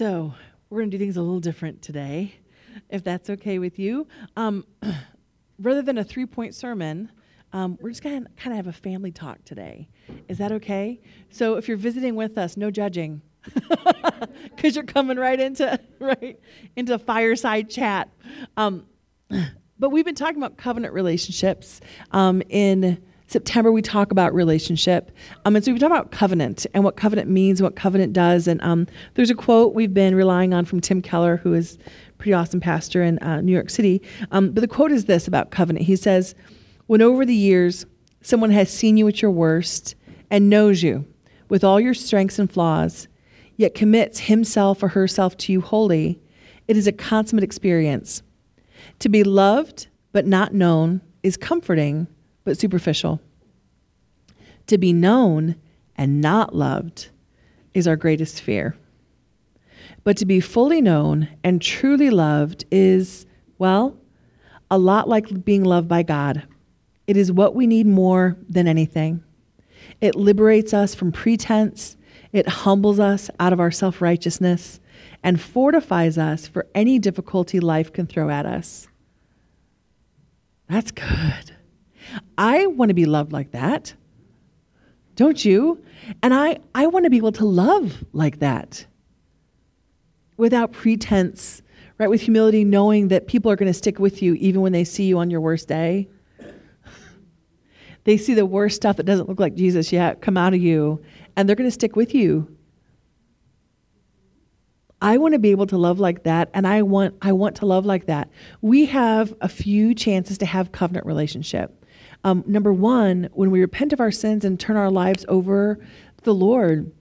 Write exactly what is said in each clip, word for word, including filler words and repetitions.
So we're going to do things a little different today, if that's okay with you. Um, rather than a three-point sermon, um, we're just going to kind of have a family talk today. Is that okay? So if you're visiting with us, no judging, because you're coming right into right into fireside chat. Um, but we've been talking about covenant relationships um, in September. We talk about relationship. Um, and so we talk about covenant and what covenant means, what covenant does. And um, there's a quote we've been relying on from Tim Keller, who is a pretty awesome pastor in uh, New York City. Um, but the quote is this about covenant. He says, "When over the years, someone has seen you at your worst and knows you with all your strengths and flaws, yet commits himself or herself to you wholly, it is a consummate experience. To be loved but not known is comforting but superficial. To be known and not loved is our greatest fear. But to be fully known and truly loved is, well, a lot like being loved by God. It is what we need more than anything. It liberates us from pretense. It humbles us out of our self-righteousness and fortifies us for any difficulty life can throw at us." That's good. I want to be loved like that. Don't you? And I, I want to be able to love like that. Without pretense, right? With humility, knowing that people are going to stick with you even when they see you on your worst day. They see the worst stuff that doesn't look like Jesus yet come out of you, and they're going to stick with you. I want to be able to love like that, and I want I want to love like that. We have a few chances to have covenant relationship. Um, number one, when we repent of our sins and turn our lives over to the Lord,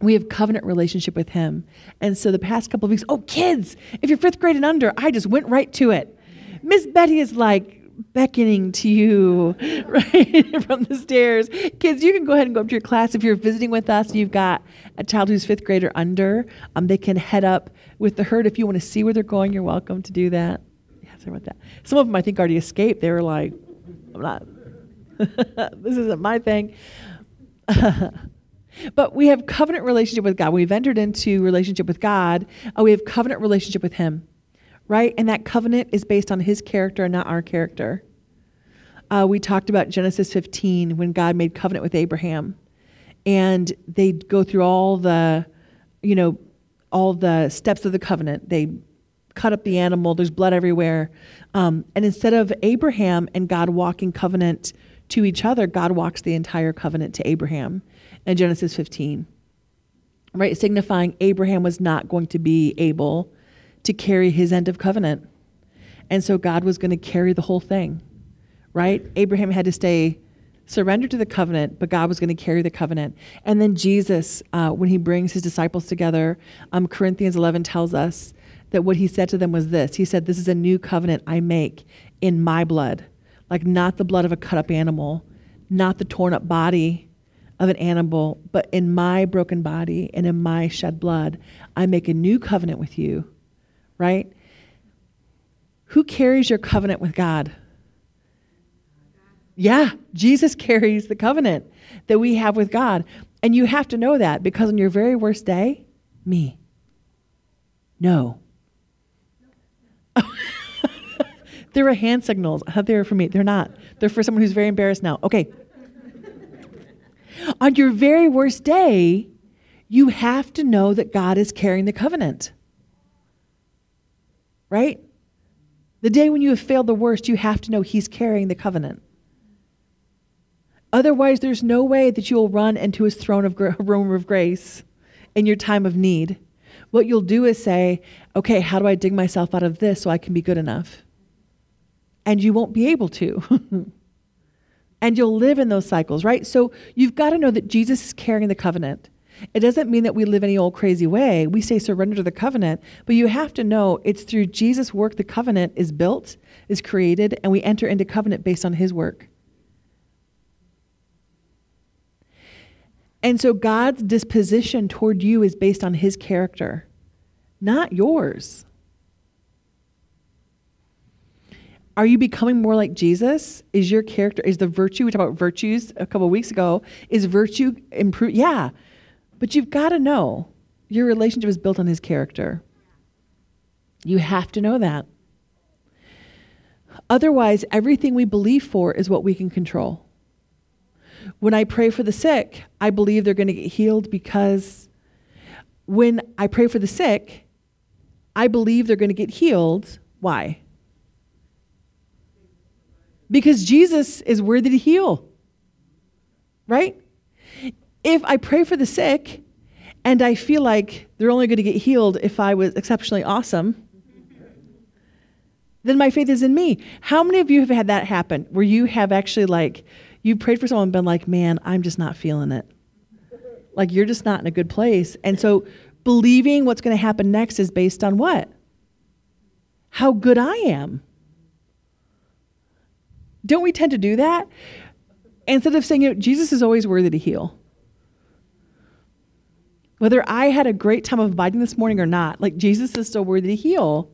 we have covenant relationship with Him. And so the past couple of weeks, oh, kids, if you're fifth grade and under, I just went right to it. Miss Betty is like beckoning to you, right, from the stairs. Kids, you can go ahead and go up to your class. If you're visiting with us and you've got a child who's fifth grade or under, um, they can head up with the herd. If you want to see where they're going, you're welcome to do that. Yes, I want that. Some of them, I think, already escaped. They were like, I'm not, this isn't my thing. But we have covenant relationship with God. We've entered into relationship with God. Uh, we have covenant relationship with Him, right? And that covenant is based on His character and not our character. Uh, we talked about Genesis fifteen when God made covenant with Abraham. And they go through all the, you know, all the steps of the covenant. They cut up the animal. There's blood everywhere. Um, and instead of Abraham and God walking covenant to each other, God walks the entire covenant to Abraham in Genesis fifteen, right? Signifying Abraham was not going to be able to carry his end of covenant. And so God was going to carry the whole thing, right? Abraham had to stay surrendered to the covenant, but God was going to carry the covenant. And then Jesus, uh, when He brings His disciples together, um, Corinthians eleven tells us that what He said to them was this. He said, "This is a new covenant I make in my blood," like not the blood of a cut-up animal, not the torn-up body of an animal, but in my broken body and in my shed blood, I make a new covenant with you. Right? Who carries your covenant with God? Yeah, Jesus carries the covenant that we have with God. And you have to know that, because on your very worst day, me. No. There were hand signals. I thought they were for me. They're not. They're for someone who's very embarrassed now. Okay. On your very worst day, you have to know that God is carrying the covenant. Right? The day when you have failed the worst, you have to know He's carrying the covenant. Otherwise, there's no way that you'll run into His throne of gr- room of grace in your time of need. What you'll do is say, okay, how do I dig myself out of this so I can be good enough? And you won't be able to. And you'll live in those cycles, right? So you've got to know that Jesus is carrying the covenant. It doesn't mean that we live any old crazy way. We say surrender to the covenant, but you have to know it's through Jesus' work the covenant is built, is created, and we enter into covenant based on His work. And so God's disposition toward you is based on His character, not yours. Are you becoming more like Jesus? Is your character, is the virtue, we talked about virtues a couple of weeks ago, is virtue improved? Yeah. But you've got to know Your relationship is built on his character. You have to know that. Otherwise, everything we believe for is what we can control. When I pray for the sick, I believe they're going to get healed because when I pray for the sick, I believe they're going to get healed. Why? Because Jesus is worthy to heal, right? If I pray for the sick and I feel like they're only going to get healed if I was exceptionally awesome, then my faith is in me. How many of you have had that happen where you have actually like, you prayed for someone and been like, man, I'm just not feeling it. Like you're just not in a good place. And so believing what's going to happen next is based on what? How good I am. Don't we tend to do that? Instead of saying, you know, Jesus is always worthy to heal. Whether I had a great time of abiding this morning or not, like Jesus is still worthy to heal.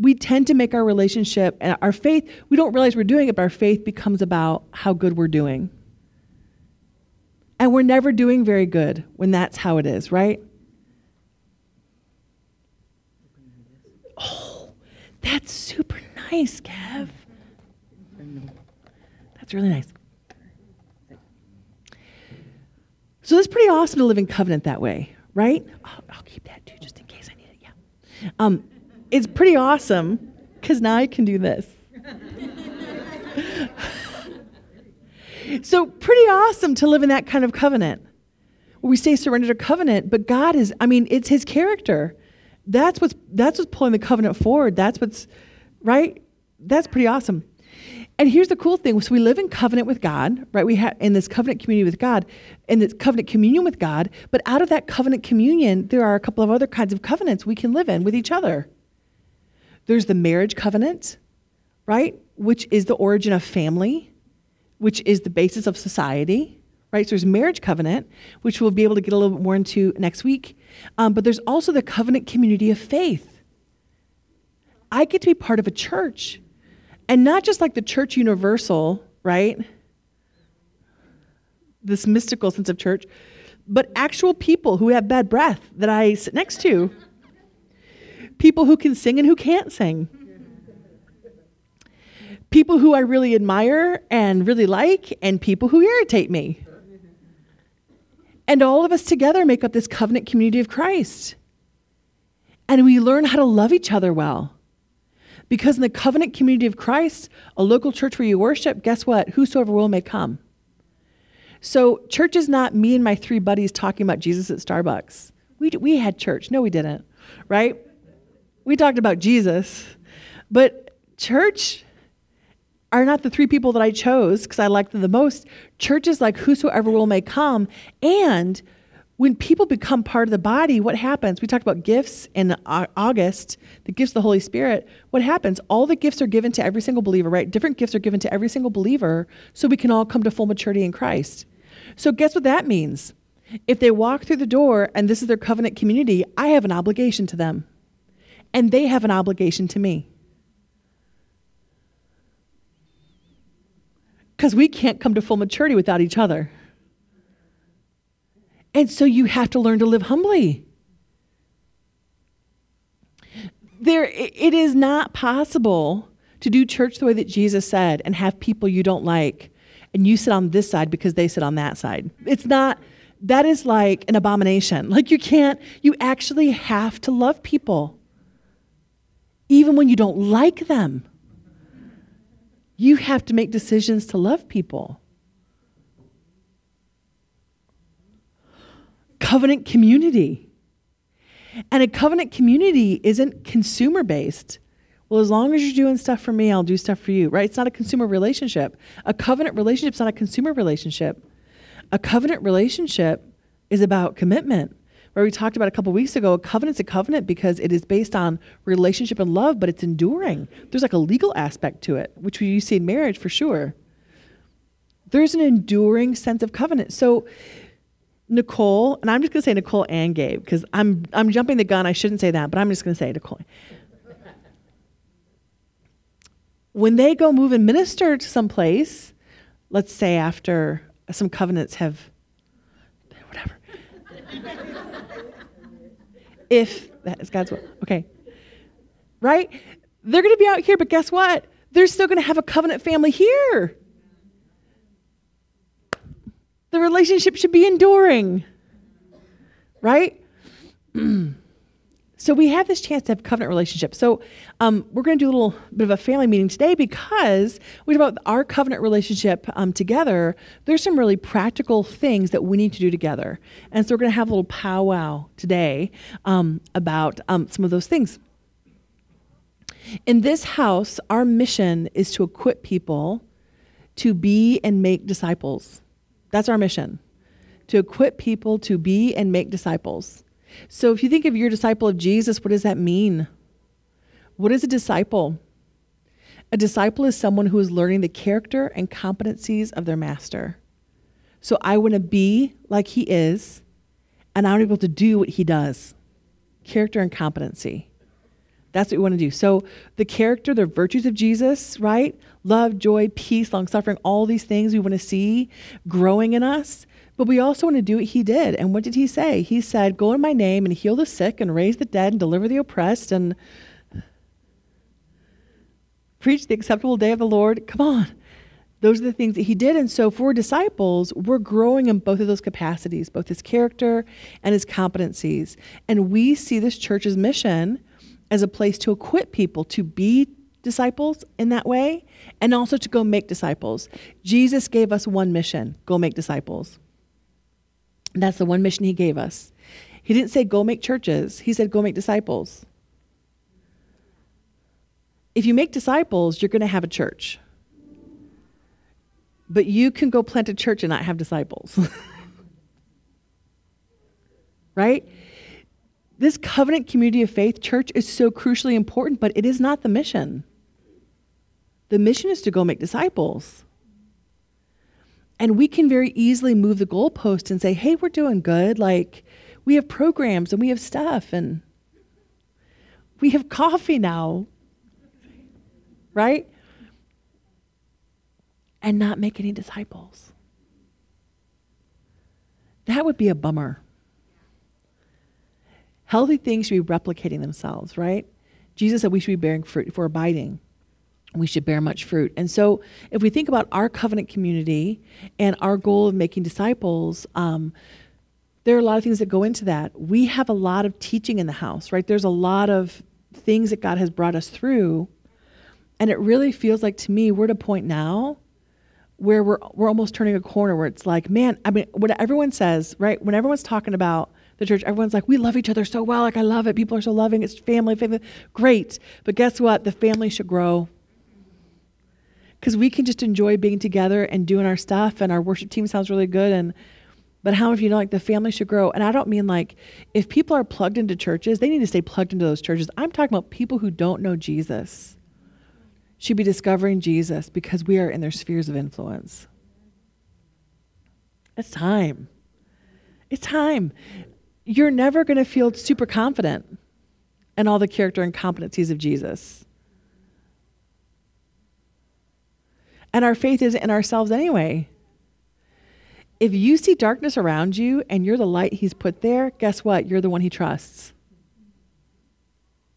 We tend to make our relationship and our faith, we don't realize we're doing it, but our faith becomes about how good we're doing. And we're never doing very good when that's how it is, right? Oh, that's super nice, Kev. That's really nice. So that's pretty awesome to live in covenant that way, right? I'll, I'll keep that too, just in case I need it, yeah. Um, It's pretty awesome because now I can do this. So pretty awesome to live in that kind of covenant. We stay surrendered to covenant, but God is, I mean, it's his character. That's what's, that's what's pulling the covenant forward. That's what's, right? That's pretty awesome. And here's the cool thing. So we live in covenant with God, right? We have in this covenant community with God, in this covenant communion with God, but out of that covenant communion, there are a couple of other kinds of covenants we can live in with each other. There's the marriage covenant, right, which is the origin of family, which is the basis of society, right? So there's marriage covenant, which we'll be able to get a little bit more into next week. Um, but there's also the covenant community of faith. I get to be part of a church, and not just like the church universal, right, this mystical sense of church, but actual people who have bad breath that I sit next to. People who can sing and who can't sing. People who I really admire and really like, and people who irritate me. And all of us together make up this covenant community of Christ. And we learn how to love each other well. Because in the covenant community of Christ, a local church where you worship, guess what? Whosoever will may come. So church is not me and my three buddies talking about Jesus at Starbucks. We, we had church. No, we didn't, right? We talked about Jesus, but church are not the three people that I chose because I liked them the most. Church is like whosoever will may come. And when people become part of the body, what happens? We talked about gifts in August, the gifts of the Holy Spirit. What happens? All the gifts are given to every single believer, right? Different gifts are given to every single believer so we can all come to full maturity in Christ. So guess what that means? If they walk through the door and this is their covenant community, I have an obligation to them. And they have an obligation to me. Because we can't come to full maturity without each other. And so you have to learn to live humbly. There, it is not possible to do church the way that Jesus said and have people you don't like and you sit on this side because they sit on that side. It's not, that is like an abomination. Like you can't, you actually have to love people. Even when you don't like them, you have to make decisions to love people. Covenant community. And a covenant community isn't consumer-based. Well, as long as you're doing stuff for me, I'll do stuff for you, right? It's not a consumer relationship. A covenant relationship is not a consumer relationship. A covenant relationship is about commitment. Where we talked about a couple weeks ago, a covenant's a covenant because it is based on relationship and love, but it's enduring. There's like a legal aspect to it, which you see in marriage for sure. There's an enduring sense of covenant. So Nicole, and I'm just going to say Nicole and Gabe because I'm I'm jumping the gun. I shouldn't say that, but I'm just going to say Nicole. When they go move and minister to someplace, let's say after some covenants have, whatever. if that is God's will. Okay. Right? They're going to be out here, but guess what? They're still going to have a covenant family here. The relationship should be enduring. Right? So we have this chance to have covenant relationships. So um, we're going to do a little bit of a family meeting today because we talk about our covenant relationship um, together. There's some really practical things that we need to do together. And so we're going to have a little powwow today um, about um, some of those things. In this house, our mission is to equip people to be and make disciples. That's our mission, to equip people to be and make disciples. So if you think of your disciple of Jesus, what does that mean? What is a disciple? A disciple is someone who is learning the character and competencies of their master. So I want to be like he is, and I want to be able to do what he does. Character and competency. That's what we want to do. So the character, the virtues of Jesus, right? Love, joy, peace, long-suffering, all these things we want to see growing in us. But we also want to do what he did. And what did he say? He said, go in my name and heal the sick and raise the dead and deliver the oppressed and preach the acceptable day of the Lord. Come on. Those are the things that he did. And so for disciples, we're growing in both of those capacities, both his character and his competencies. And we see this church's mission as a place to equip people to be disciples in that way and also to go make disciples. Jesus gave us one mission, go make disciples. That's the one mission he gave us. He didn't say go make churches. He said go make disciples. If you make disciples, you're going to have a church. But you can go plant a church and not have disciples. Right? This covenant community of faith church is so crucially important, but it is not the mission. The mission is to go make disciples. And we can very easily move the goalpost and say, hey, we're doing good. Like, we have programs and we have stuff and we have coffee now, right? And not make any disciples. That would be a bummer. Healthy things should be replicating themselves, right? Jesus said we should be bearing fruit. If we're abiding, we should bear much fruit. And so if we think about our covenant community and our goal of making disciples, um, there are a lot of things that go into that. We have a lot of teaching in the house, right? There's a lot of things that God has brought us through. And it really feels like to me, we're at a point now where we're we're almost turning a corner where it's like, man, I mean, what everyone says, right? When everyone's talking about the church, everyone's like, we love each other so well. Like, I love it. People are so loving. It's family, family. Great. But guess what? The family should grow. Because we can just enjoy being together and doing our stuff, and our worship team sounds really good. And but how if you know, like, the family should grow? And I don't mean like if people are plugged into churches, they need to stay plugged into those churches. I'm talking about people who don't know Jesus should be discovering Jesus because we are in their spheres of influence. It's time. It's time. You're never going to feel super confident in all the character and competencies of Jesus. And our faith isn't in ourselves anyway. If you see darkness around you and you're the light he's put there, guess what? You're the one he trusts.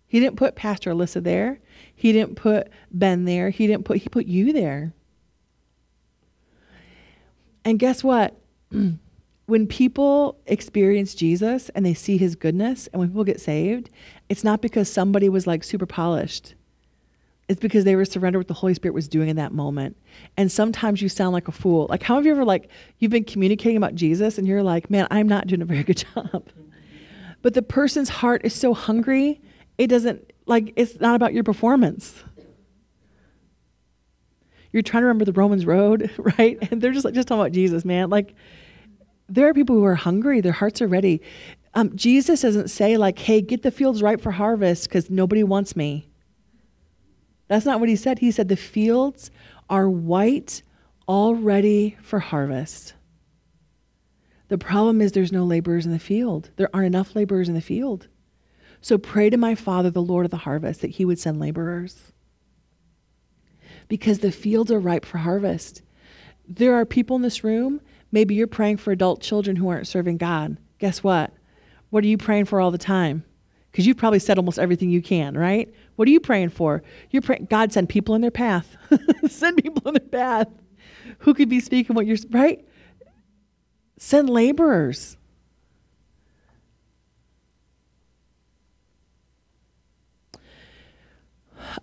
He didn't put Pastor Alyssa there. He didn't put Ben there. He didn't put, he put you there. And guess what? When people experience Jesus and they see his goodness and when people get saved, it's not because somebody was like super polished. It's because they were surrendered what the Holy Spirit was doing in that moment. And sometimes you sound like a fool. Like, how have you ever, like, you've been communicating about Jesus and you're like, man, I'm not doing a very good job. But the person's heart is so hungry, it doesn't, like, it's not about your performance. You're trying to remember the Romans road, right? And they're just like, just talking about Jesus, man. Like, there are people who are hungry. Their hearts are ready. Um, Jesus doesn't say, like, hey, get the fields ripe for harvest because nobody wants me. That's not what he said. He said the fields are white, all ready for harvest. The problem is there's no laborers in the field. There aren't enough laborers in the field. So pray to my Father, the Lord of the harvest, that he would send laborers. Because the fields are ripe for harvest. There are people in this room, maybe you're praying for adult children who aren't serving God. Guess what? What are you praying for all the time? Because you've probably said almost everything you can, right? What are you praying for? You're praying, God, send people in their path. Send people in their path. Who could be speaking what you're, right? Send laborers.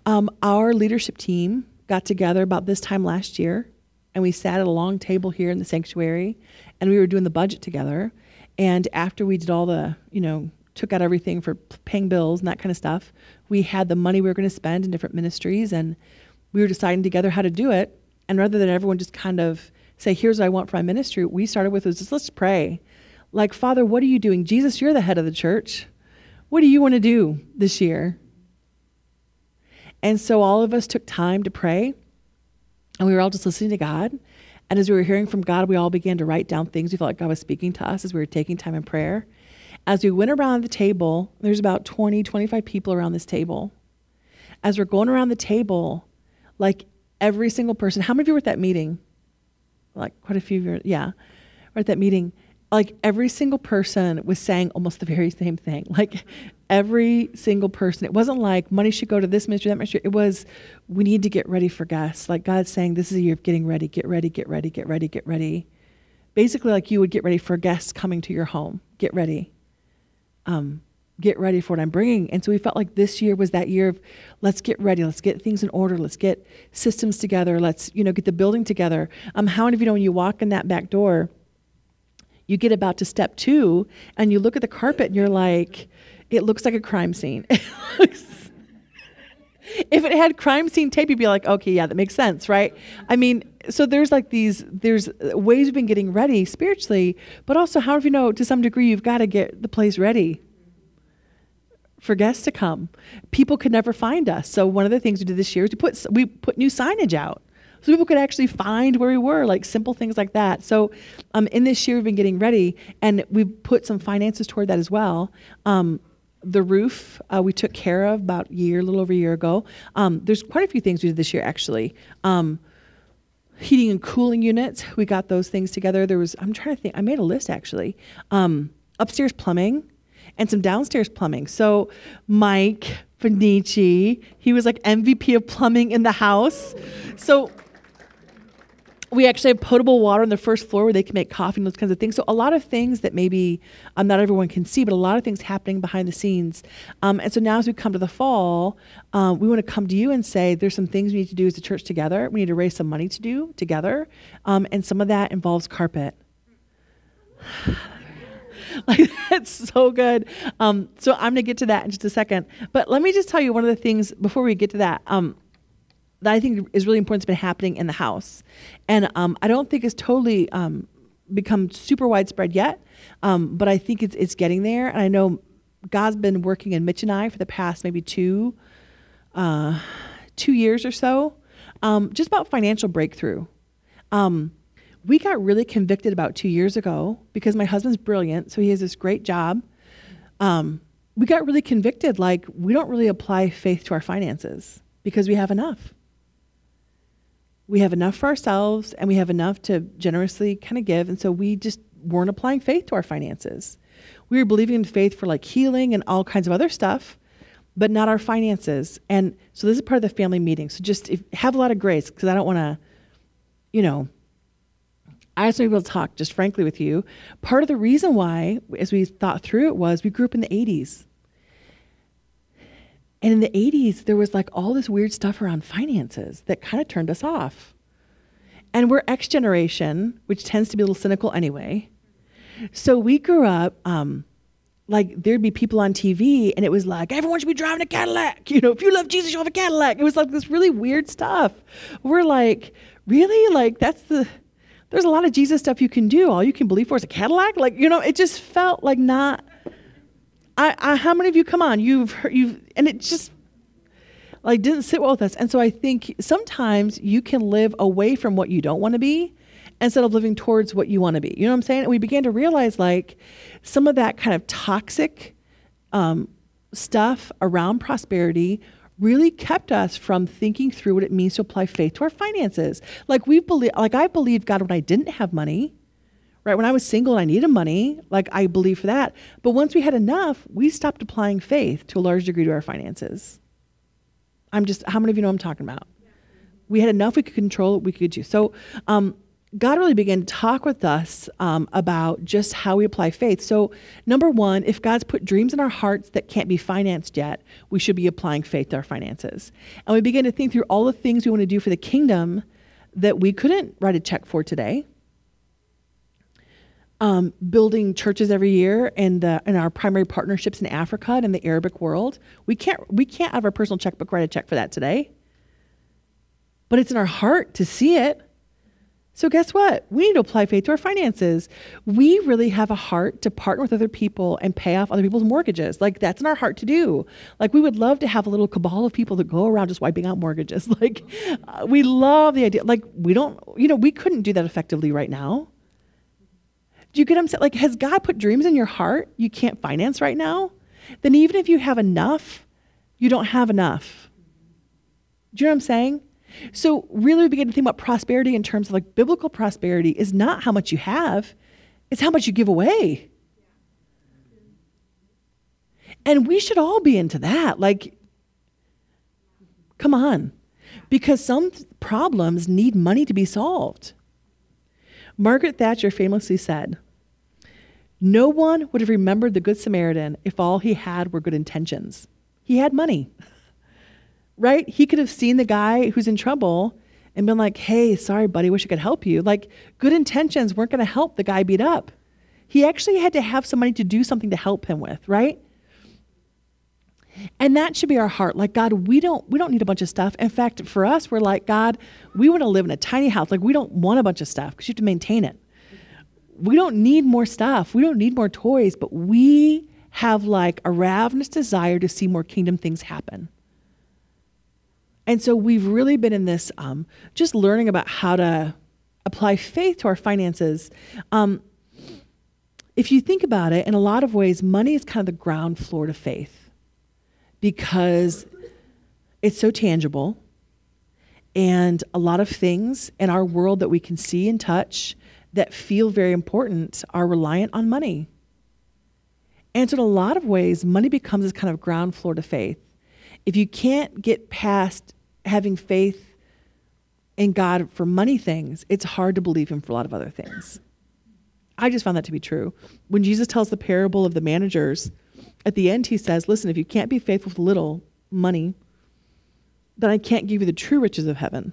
Um, our leadership team got together about this time last year, and we sat at a long table here in the sanctuary, and we were doing the budget together. And after we did all the, you know, took out everything for paying bills and that kind of stuff, we had the money we were going to spend in different ministries, and we were deciding together how to do it. And rather than everyone just kind of say, here's what I want for my ministry, we started with was just, let's pray. Like, Father, what are you doing? Jesus, you're the head of the church. What do you want to do this year? And so all of us took time to pray, and we were all just listening to God. And as we were hearing from God, we all began to write down things we felt like God was speaking to us as we were taking time in prayer. As we went around the table, there's about twenty, twenty-five people around this table. As we're going around the table, like every single person, how many of you were at that meeting? Like quite a few of you, yeah, were at that meeting. Like every single person was saying almost the very same thing. Like every single person. It wasn't like money should go to this ministry, that ministry. It was, we need to get ready for guests. Like God's saying, this is a year of getting ready, get ready, get ready, get ready, get ready. Basically like you would get ready for guests coming to your home. Get ready. Um, get ready for what I'm bringing. And so we felt like this year was that year of let's get ready. Let's get things in order. Let's get systems together. Let's, you know, get the building together. Um, how many of you know when you walk in that back door, you get about to step two and you look at the carpet and you're like, it looks like a crime scene. It looks, if it had crime scene tape, you'd be like, okay, yeah, that makes sense, right? I mean, so there's like these, there's ways we've been getting ready spiritually, but also how do you know, to some degree, you've got to get the place ready for guests to come. People could never find us. So one of the things we did this year is we put, we put new signage out so people could actually find where we were, like simple things like that. So um, in this year, we've been getting ready, and we've put some finances toward that as well. Um, The roof uh, we took care of about a year, a little over a year ago. Um, there's quite a few things we did this year, actually. Um, heating and cooling units, we got those things together. There was, I'm trying to think, I made a list, actually. Um, upstairs plumbing and some downstairs plumbing. So Mike Fenici, he was like M V P of plumbing in the house. So we actually have potable water on the first floor where they can make coffee and those kinds of things. So a lot of things that maybe um, not everyone can see, but a lot of things happening behind the scenes. Um, and so now as we come to the fall, uh, we want to come to you and say there's some things we need to do as a church together. We need to raise some money to do together. Um, and some of that involves carpet. Like, that's so good. Um, so I'm going to get to that in just a second. But let me just tell you one of the things before we get to that. Um, that I think is really important has been happening in the house. And um, I don't think it's totally um, become super widespread yet, um, but I think it's it's getting there. And I know God's been working in Mitch and I for the past maybe two, uh, two years or so, um, just about financial breakthrough. Um, we got really convicted about two years ago because my husband's brilliant, so he has this great job. Um, we got really convicted, like we don't really apply faith to our finances because we have enough. We have enough for ourselves, and we have enough to generously kind of give. And so we just weren't applying faith to our finances. We were believing in faith for like healing and all kinds of other stuff, but not our finances. And so this is part of the family meeting. So just if, have a lot of grace, because I don't want to, you know, I just want to be able to talk just frankly with you. Part of the reason why, as we thought through it, was we grew up in the eighties. And in the eighties, there was like all this weird stuff around finances that kind of turned us off. And we're X generation, which tends to be a little cynical anyway. So we grew up, um, like there'd be people on T V and it was like, everyone should be driving a Cadillac. You know, if you love Jesus, you'll have a Cadillac. It was like this really weird stuff. We're like, really? Like that's the, there's a lot of Jesus stuff you can do. All you can believe for is a Cadillac. Like, you know, it just felt like not, I, I, how many of you, come on, you've heard, you've, and it just like didn't sit well with us. And so I think sometimes you can live away from what you don't want to be instead of living towards what you want to be. You know what I'm saying? And we began to realize like some of that kind of toxic um, stuff around prosperity really kept us from thinking through what it means to apply faith to our finances. Like we believe, like I believed God when I didn't have money, right? When I was single and I needed money, like I believed for that. But once we had enough, we stopped applying faith to a large degree to our finances. I'm just, how many of you know what I'm talking about? We had enough, we could control it, we could do. So um, God really began to talk with us um, about just how we apply faith. So number one, if God's put dreams in our hearts that can't be financed yet, we should be applying faith to our finances. And we begin to think through all the things we want to do for the kingdom that we couldn't write a check for today. Um, building churches every year and the, and our primary partnerships in Africa and in the Arabic world. We can't, we can't out of our personal checkbook write a check for that today. But it's in our heart to see it. So guess what? We need to apply faith to our finances. We really have a heart to partner with other people and pay off other people's mortgages. Like that's in our heart to do. Like we would love to have a little cabal of people that go around just wiping out mortgages. Like uh, we love the idea. Like we don't, you know, we couldn't do that effectively right now. Do you get what I'm saying? Like has God put dreams in your heart you can't finance right now? Then even if you have enough, you don't have enough. Do you know what I'm saying? So really we begin to think about prosperity in terms of like biblical prosperity is not how much you have, it's how much you give away. And we should all be into that. Like, come on. Because some th- problems need money to be solved. Margaret Thatcher famously said, "No one would have remembered the Good Samaritan if all he had were good intentions." He had money. Right? He could have seen the guy who's in trouble and been like, "Hey, sorry, buddy, wish I could help you." Like, good intentions weren't going to help the guy beat up. He actually had to have somebody to do something to help him with, right? And that should be our heart. Like, God, we don't we don't need a bunch of stuff. In fact, for us, we're like, God, we want to live in a tiny house. Like, we don't want a bunch of stuff because you have to maintain it. We don't need more stuff. We don't need more toys, but we have like a ravenous desire to see more kingdom things happen. And so we've really been in this, um, just learning about how to apply faith to our finances. Um, if you think about it, in a lot of ways, money is kind of the ground floor to faith because it's so tangible. And a lot of things in our world that we can see and touch that feel very important are reliant on money. And so in a lot of ways, money becomes this kind of ground floor to faith. If you can't get past having faith in God for money things, it's hard to believe him for a lot of other things. I just found that to be true. When Jesus tells the parable of the managers, at the end he says, listen, if you can't be faithful with little money, then I can't give you the true riches of heaven.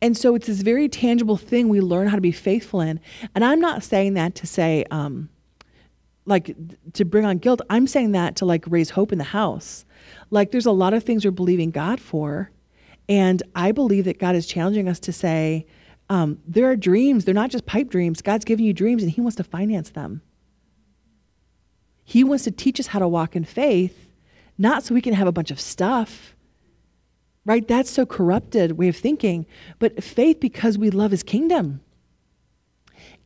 And so it's this very tangible thing we learn how to be faithful in. And I'm not saying that to say, um, like to bring on guilt. I'm saying that to like raise hope in the house. Like there's a lot of things we're believing God for. And I believe that God is challenging us to say, um, there are dreams. They're not just pipe dreams. God's giving you dreams and he wants to finance them. He wants to teach us how to walk in faith, not so we can have a bunch of stuff, right? That's so corrupted way of thinking, but faith because we love his kingdom.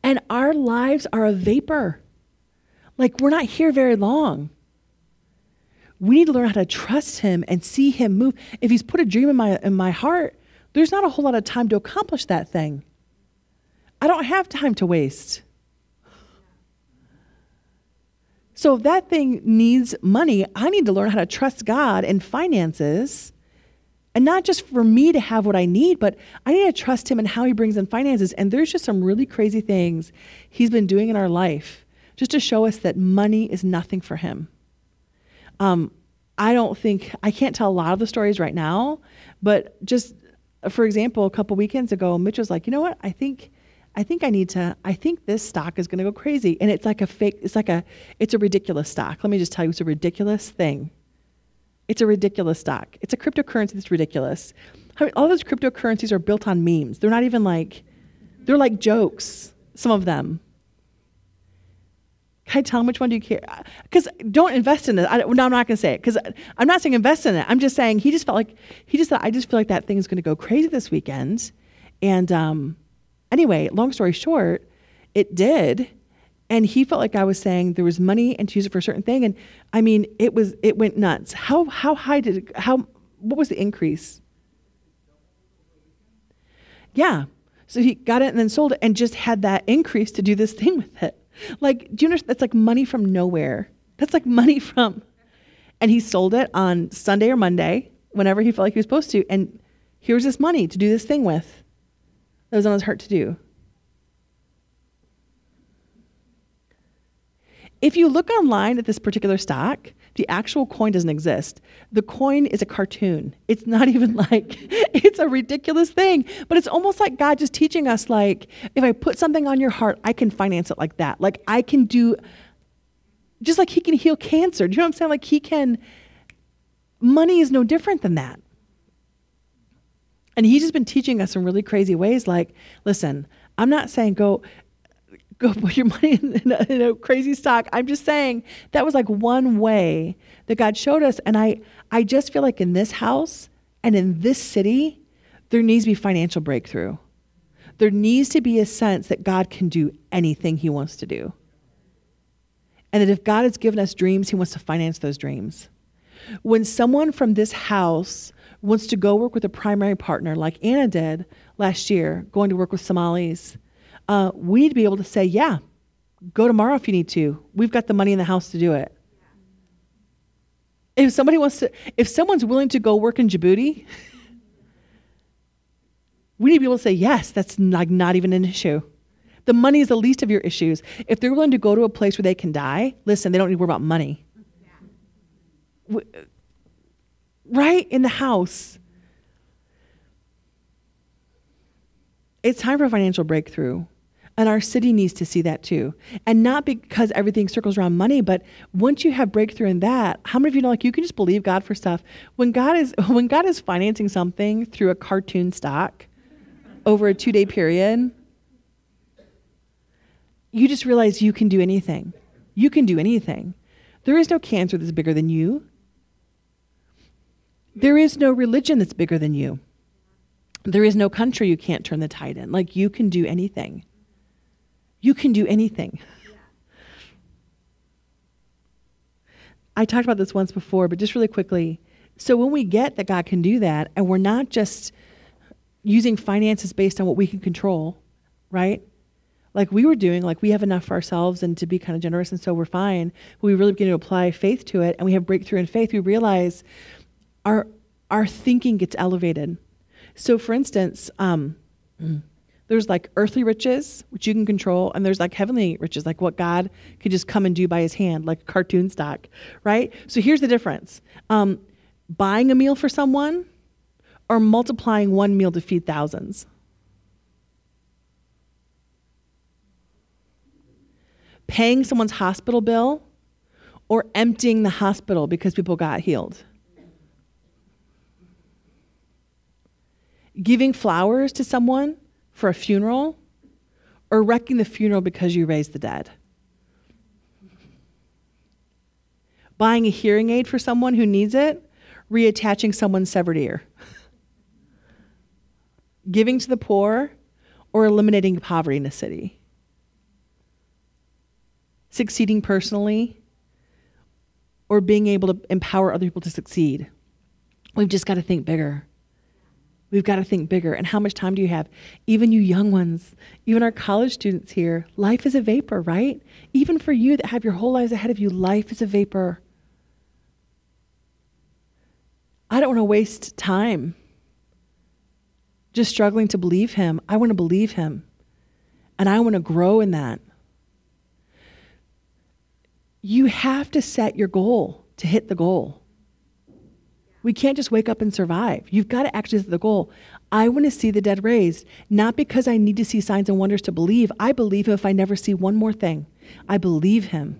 And our lives are a vapor. Like, we're not here very long. We need to learn how to trust him and see him move. If he's put a dream in my in my heart, there's not a whole lot of time to accomplish that thing. I don't have time to waste. So if that thing needs money, I need to learn how to trust God and finances. And not just for me to have what I need, but I need to trust him and how he brings in finances. And there's just some really crazy things he's been doing in our life, just to show us that money is nothing for him. Um, I don't think, I can't tell a lot of the stories right now, but just, for example, a couple weekends ago, Mitch was like, you know what, I think I think I need to, I think this stock is gonna go crazy. And it's like a fake, it's like a, it's a ridiculous stock. Let me just tell you, it's a ridiculous thing. It's a ridiculous stock. It's a cryptocurrency that's ridiculous. I mean, all those cryptocurrencies are built on memes. They're not even like, they're like jokes, some of them. Can I tell him which one do you care? Because don't invest in it. I, no, I'm not going to say it because I'm not saying invest in it. I'm just saying he just felt like, he just thought, I just feel like that thing is going to go crazy this weekend. And um, anyway, long story short, it did. And he felt like I was saying there was money and to use it for a certain thing. And I mean, it was, it went nuts. How, how high did it, how, what was the increase? Yeah. So he got it and then sold it and just had that increase to do this thing with it. Like, do you understand? That's like money from nowhere. That's like money from. And he sold it on Sunday or Monday, whenever he felt like he was supposed to. And here's this money to do this thing with. That was on his heart to do. If you look online at this particular stock, the actual coin doesn't exist. The coin is a cartoon. It's not even like, it's a ridiculous thing. But it's almost like God just teaching us, like, if I put something on your heart, I can finance it like that. Like, I can do, just like he can heal cancer. Do you know what I'm saying? Like, he can, money is no different than that. And he's just been teaching us in really crazy ways, like, listen, I'm not saying go... go put your money in a, in a crazy stock. I'm just saying that was like one way that God showed us. And I, I just feel like in this house and in this city, there needs to be financial breakthrough. There needs to be a sense that God can do anything he wants to do. And that if God has given us dreams, he wants to finance those dreams. When someone from this house wants to go work with a primary partner, like Anna did last year, going to work with Somalis, Uh, we need to be able to say, yeah, go tomorrow if you need to. We've got the money in the house to do it. If somebody wants to, if someone's willing to go work in Djibouti, we need to be able to say, yes, that's like not even an issue. The money is the least of your issues. If they're willing to go to a place where they can die, listen, they don't need to worry about money. Yeah. Right in the house. It's time for a financial breakthrough. And our city needs to see that too. And not because everything circles around money, but once you have breakthrough in that, how many of you know, like, you can just believe God for stuff? When God is when God is financing something through a cartoon stock over a two-day period, you just realize you can do anything. You can do anything. There is no cancer that's bigger than you. There is no religion that's bigger than you. There is no country you can't turn the tide in. Like, you can do anything. You can do anything. I talked about this once before, but just really quickly. So when we get that God can do that, and we're not just using finances based on what we can control, right? Like we were doing, like we have enough for ourselves and to be kind of generous, and so we're fine. But we really begin to apply faith to it, and we have breakthrough in faith. We realize our our thinking gets elevated. So for instance, um, there's like earthly riches, which you can control, and there's like heavenly riches, like what God could just come and do by his hand, like a cartoon stock, right? So here's the difference. Um, buying a meal for someone or multiplying one meal to feed thousands. Paying someone's hospital bill or emptying the hospital because people got healed. Giving flowers to someone for a funeral or wrecking the funeral because you raised the dead. Buying a hearing aid for someone who needs it, reattaching someone's severed ear. Giving to the poor or eliminating poverty in a city. Succeeding personally or being able to empower other people to succeed. We've just got to think bigger. We've got to think bigger. And how much time do you have? Even you young ones, even our college students here, life is a vapor, right? Even for you that have your whole lives ahead of you, life is a vapor. I don't want to waste time just struggling to believe him. I want to believe him. And I want to grow in that. You have to set your goal to hit the goal. We can't just wake up and survive. You've got to actually set the goal. I want to see the dead raised, not because I need to see signs and wonders to believe. I believe him if I never see one more thing. I believe him.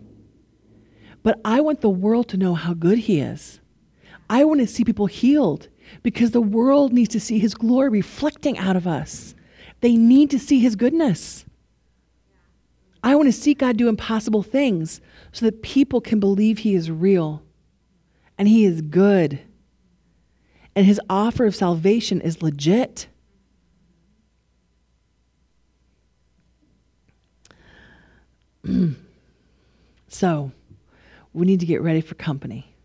But I want the world to know how good he is. I want to see people healed because the world needs to see his glory reflecting out of us. They need to see his goodness. I want to see God do impossible things so that people can believe he is real and he is good. And his offer of salvation is legit. So, we need to get ready for company.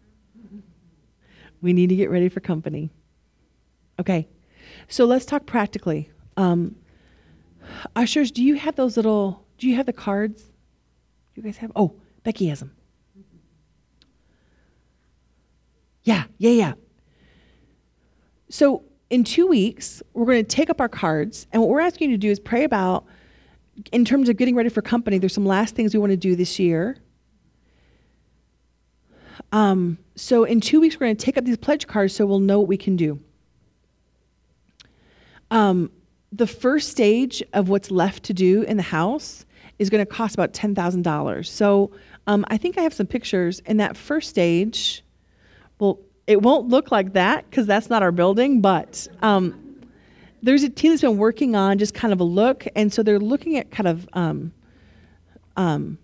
We need to get ready for company. Okay, so let's talk practically. Um, Ushers, do you have those little, do you have the cards? Do you guys have? Oh, Becky has them. Yeah, yeah, yeah. So in two weeks, we're going to take up our cards. And what we're asking you to do is pray about, in terms of getting ready for company, there's some last things we want to do this year. Um, so in two weeks, we're going to take up these pledge cards so we'll know what we can do. Um, the first stage of what's left to do in the house is going to cost about ten thousand dollars. So um, I think I have some pictures. In that first stage, well, it won't look like that because that's not our building, but um, there's a team that's been working on just kind of a look, and so they're looking at kind of um, um,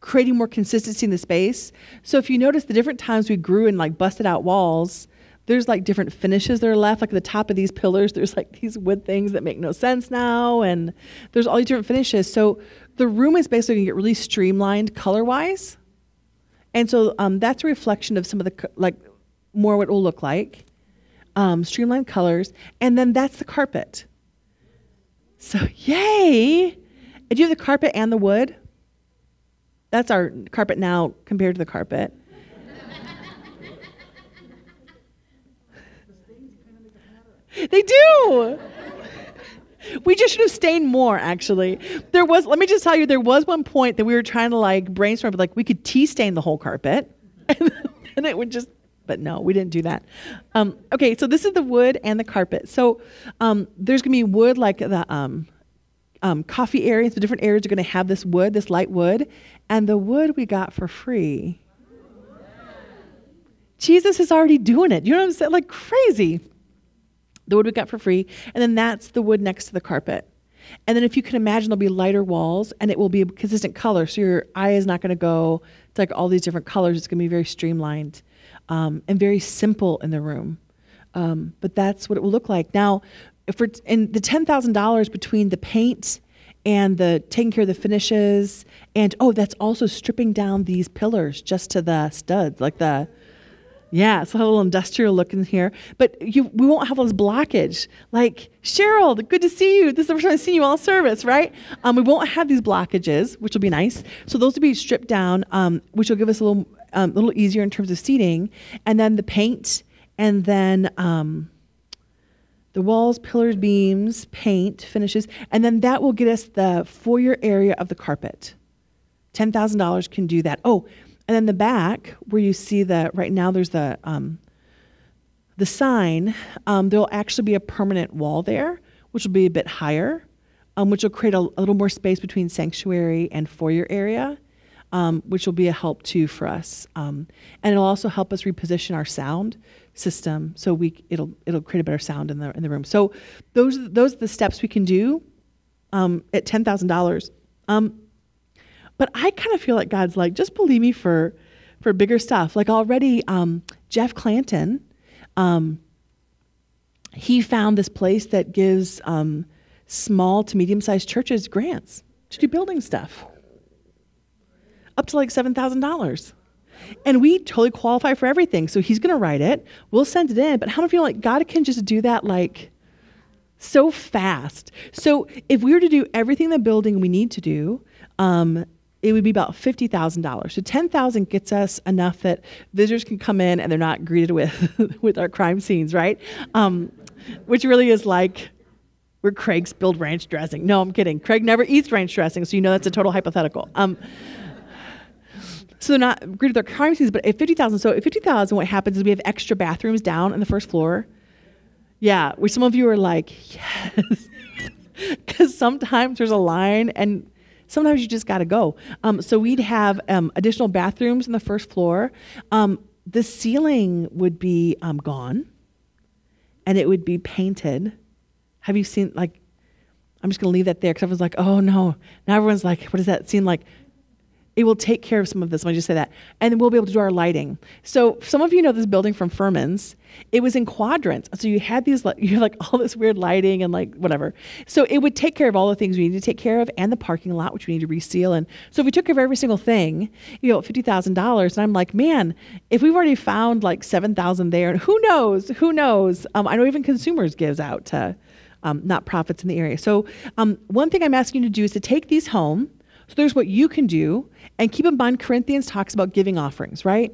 creating more consistency in the space. So if you notice the different times we grew and like busted out walls, there's like different finishes that are left. Like at the top of these pillars, there's like these wood things that make no sense now, and there's all these different finishes. So the room is basically going to get really streamlined color-wise. And so um, that's a reflection of some of the, like, more what it will look like. Um, streamlined colors. And then that's the carpet. So, yay! And do you have the carpet and the wood? That's our carpet now compared to the carpet. They do! We just should have stained more, actually. There was, let me just tell you, there was one point that we were trying to like brainstorm, but like we could tea stain the whole carpet. And, and it would just, but no, we didn't do that. Um, okay, so this is the wood and the carpet. So um, there's going to be wood like the um, um, coffee areas, the different areas are going to have this wood, this light wood. And the wood we got for free. Jesus is already doing it. You know what I'm saying? Like crazy. The wood we got for free, and then that's the wood next to the carpet. And then if you can imagine, there'll be lighter walls, and it will be a consistent color, so your eye is not going to go, it's like all these different colors. It's going to be very streamlined um, and very simple in the room. Um, but that's what it will look like. Now, if we're t- and the ten thousand dollars between the paint and the taking care of the finishes, and oh, that's also stripping down these pillars just to the studs, like the... Yeah, it's a little industrial look in here. But you, we won't have all this blockage. Like, Cheryl, good to see you. This is the first time I've seen you all service, right? Um, we won't have these blockages, which will be nice. So those will be stripped down, um, which will give us a little um, little easier in terms of seating. And then the paint, and then um, the walls, pillars, beams, paint, finishes. And then that will get us the foyer area of the carpet. ten thousand dollars can do that. Oh, and then the back, where you see that right now there's the um, the sign, um, there'll actually be a permanent wall there, which will be a bit higher, um, which will create a, a little more space between sanctuary and foyer area, um, which will be a help too for us. Um, and it'll also help us reposition our sound system, so we it'll it'll create a better sound in the in the room. So those those are the steps we can do um, at ten thousand dollars. Um, But I kind of feel like God's like, just believe me for, for bigger stuff. Like already, um, Jeff Clanton, um, he found this place that gives um, small to medium-sized churches grants to do building stuff, up to like seven thousand dollars. And we totally qualify for everything. So he's going to write it. We'll send it in. But how do you feel like God can just do that like so fast? So if we were to do everything in the building we need to do, um, it would be about fifty thousand dollars. So ten thousand dollars gets us enough that visitors can come in and they're not greeted with with our crime scenes, right? Um, which really is like where Craig spilled ranch dressing. No, I'm kidding. Craig never eats ranch dressing, so you know that's a total hypothetical. Um, so they're not greeted with our crime scenes, but at fifty thousand dollars, so at fifty thousand dollars, what happens is we have extra bathrooms down on the first floor. Yeah, which some of you are like, yes, because sometimes there's a line and sometimes you just got to go. Um, so we'd have um, additional bathrooms on the first floor. Um, the ceiling would be um, gone, and it would be painted. Have you seen, like, I'm just going to leave that there because everyone's like, oh, no. Now everyone's like, what does that seem like? It will take care of some of this. Let me just say that. And then we'll be able to do our lighting. So some of you know this building from Furman's. It was in quadrants. So you had these, you had like all this weird lighting and like whatever. So it would take care of all the things we need to take care of and the parking lot, which we need to reseal. And so if we took care of every single thing, you know, fifty thousand dollars. And I'm like, man, if we've already found like seven thousand there, and who knows, who knows? Um, I know even consumers gives out to um, not profits in the area. So um, one thing I'm asking you to do is to take these home. So there's what you can do. And keep in mind, Corinthians talks about giving offerings, right?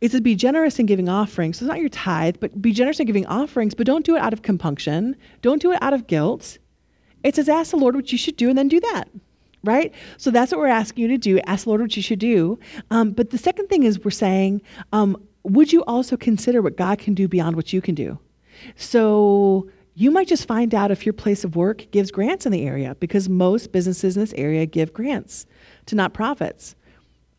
It's to be generous in giving offerings. So it's not your tithe, but be generous in giving offerings, but don't do it out of compunction. Don't do it out of guilt. It says, ask the Lord what you should do and then do that, right? So that's what we're asking you to do. Ask the Lord what you should do. Um, but the second thing is we're saying, um, would you also consider what God can do beyond what you can do? So you might just find out if your place of work gives grants in the area, because most businesses in this area give grants to nonprofits.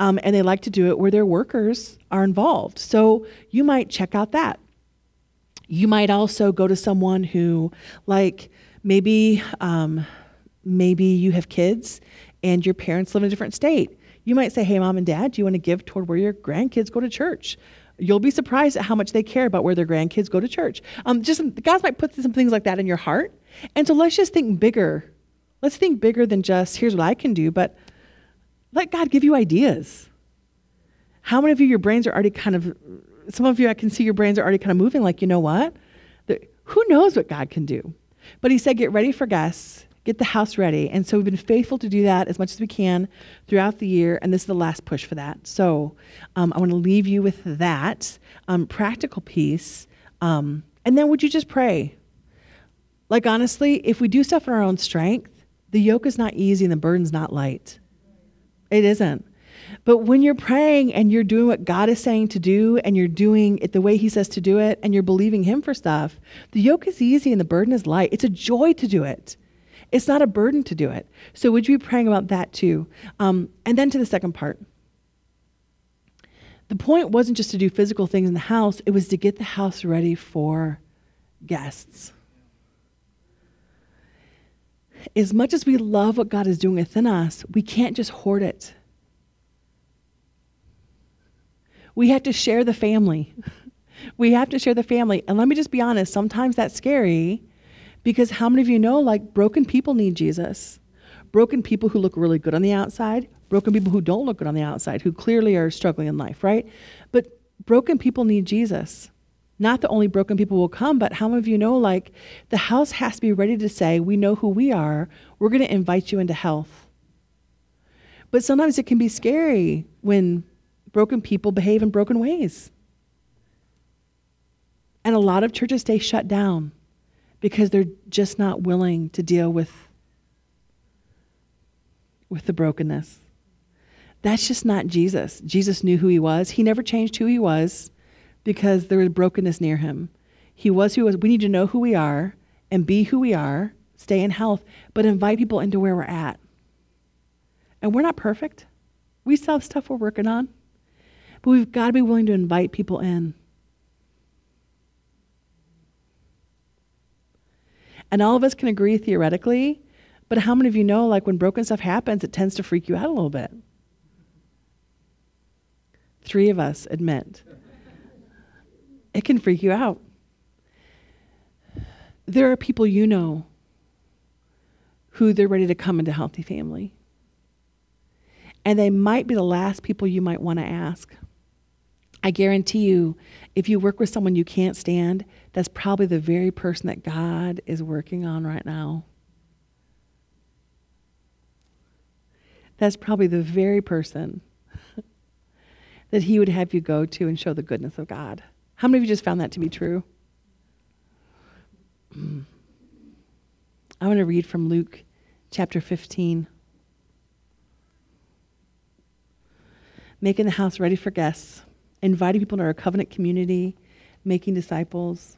Um, and they like to do it where their workers are involved. So you might check out that. You might also go to someone who, like, maybe um, maybe you have kids and your parents live in a different state. You might say, hey, Mom and Dad, do you want to give toward where your grandkids go to church? You'll be surprised at how much they care about where their grandkids go to church. Um, just God might put some things like that in your heart. And so let's just think bigger. Let's think bigger than just, here's what I can do, but let God give you ideas. How many of you, your brains are already kind of, some of you, I can see your brains are already kind of moving like, you know what? The, who knows what God can do? But he said, get ready for guests, get the house ready. And so we've been faithful to do that as much as we can throughout the year. And this is the last push for that. So um, I want to leave you with that um, practical piece. Um, and then would you just pray? Like, honestly, if we do stuff in our own strength, the yoke is not easy and the burden's not light. It isn't. But when you're praying and you're doing what God is saying to do and you're doing it the way he says to do it and you're believing him for stuff, the yoke is easy and the burden is light. It's a joy to do it. It's not a burden to do it. So would you be praying about that too? Um, and then to the second part. The point wasn't just to do physical things in the house. It was to get the house ready for guests. As much as we love what God is doing within us, we can't just hoard it. We have to share the family. We have to share the family. And let me just be honest, sometimes that's scary because how many of you know, like, broken people need Jesus? Broken people who look really good on the outside, broken people who don't look good on the outside, who clearly are struggling in life, right? But broken people need Jesus. Not that only broken people will come, but how many of you know, like, the house has to be ready to say, we know who we are. We're going to invite you into health. But sometimes it can be scary when broken people behave in broken ways. And a lot of churches stay shut down because they're just not willing to deal with, with the brokenness. That's just not Jesus. Jesus knew who he was. He never changed who he was, because there was brokenness near him. He was who he was. We need to know who we are and be who we are, stay in health, but invite people into where we're at. And we're not perfect. We still have stuff we're working on. But we've got to be willing to invite people in. And all of us can agree theoretically, but how many of you know, like, when broken stuff happens, it tends to freak you out a little bit? Three of us admit. It can freak you out. There are people you know who they're ready to come into healthy family. And they might be the last people you might want to ask. I guarantee you, if you work with someone you can't stand, that's probably the very person that God is working on right now. That's probably the very person that he would have you go to and show the goodness of God. How many of you just found that to be true? I want to read from Luke chapter fifteen. Making the house ready for guests, inviting people to our covenant community, making disciples.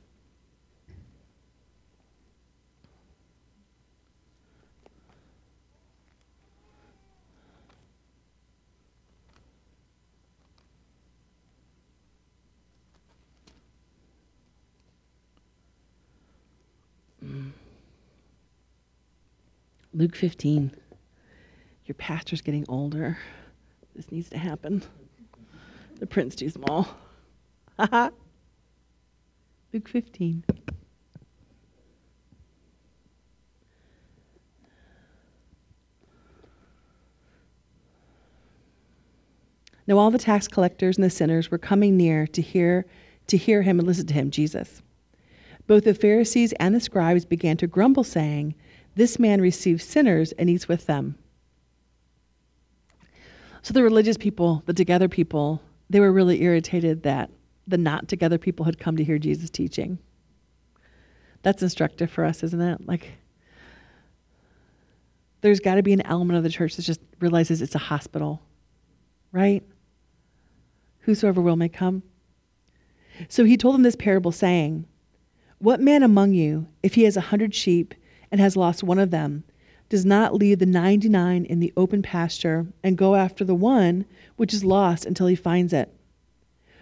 Luke fifteen, your pastor's getting older. This needs to happen. The print's too small. Luke fifteen. Now all the tax collectors and the sinners were coming near to hear to hear him and listen to him, Jesus. Both the Pharisees and the scribes began to grumble, saying, "This man receives sinners and eats with them." So the religious people, the together people, they were really irritated that the not together people had come to hear Jesus teaching. That's instructive for us, isn't it? Like, there's got to be an element of the church that just realizes it's a hospital, right? Whosoever will may come. So he told them this parable, saying, "What man among you, if he has a hundred sheep and has lost one of them, does not leave the ninety-nine in the open pasture and go after the one which is lost until he finds it?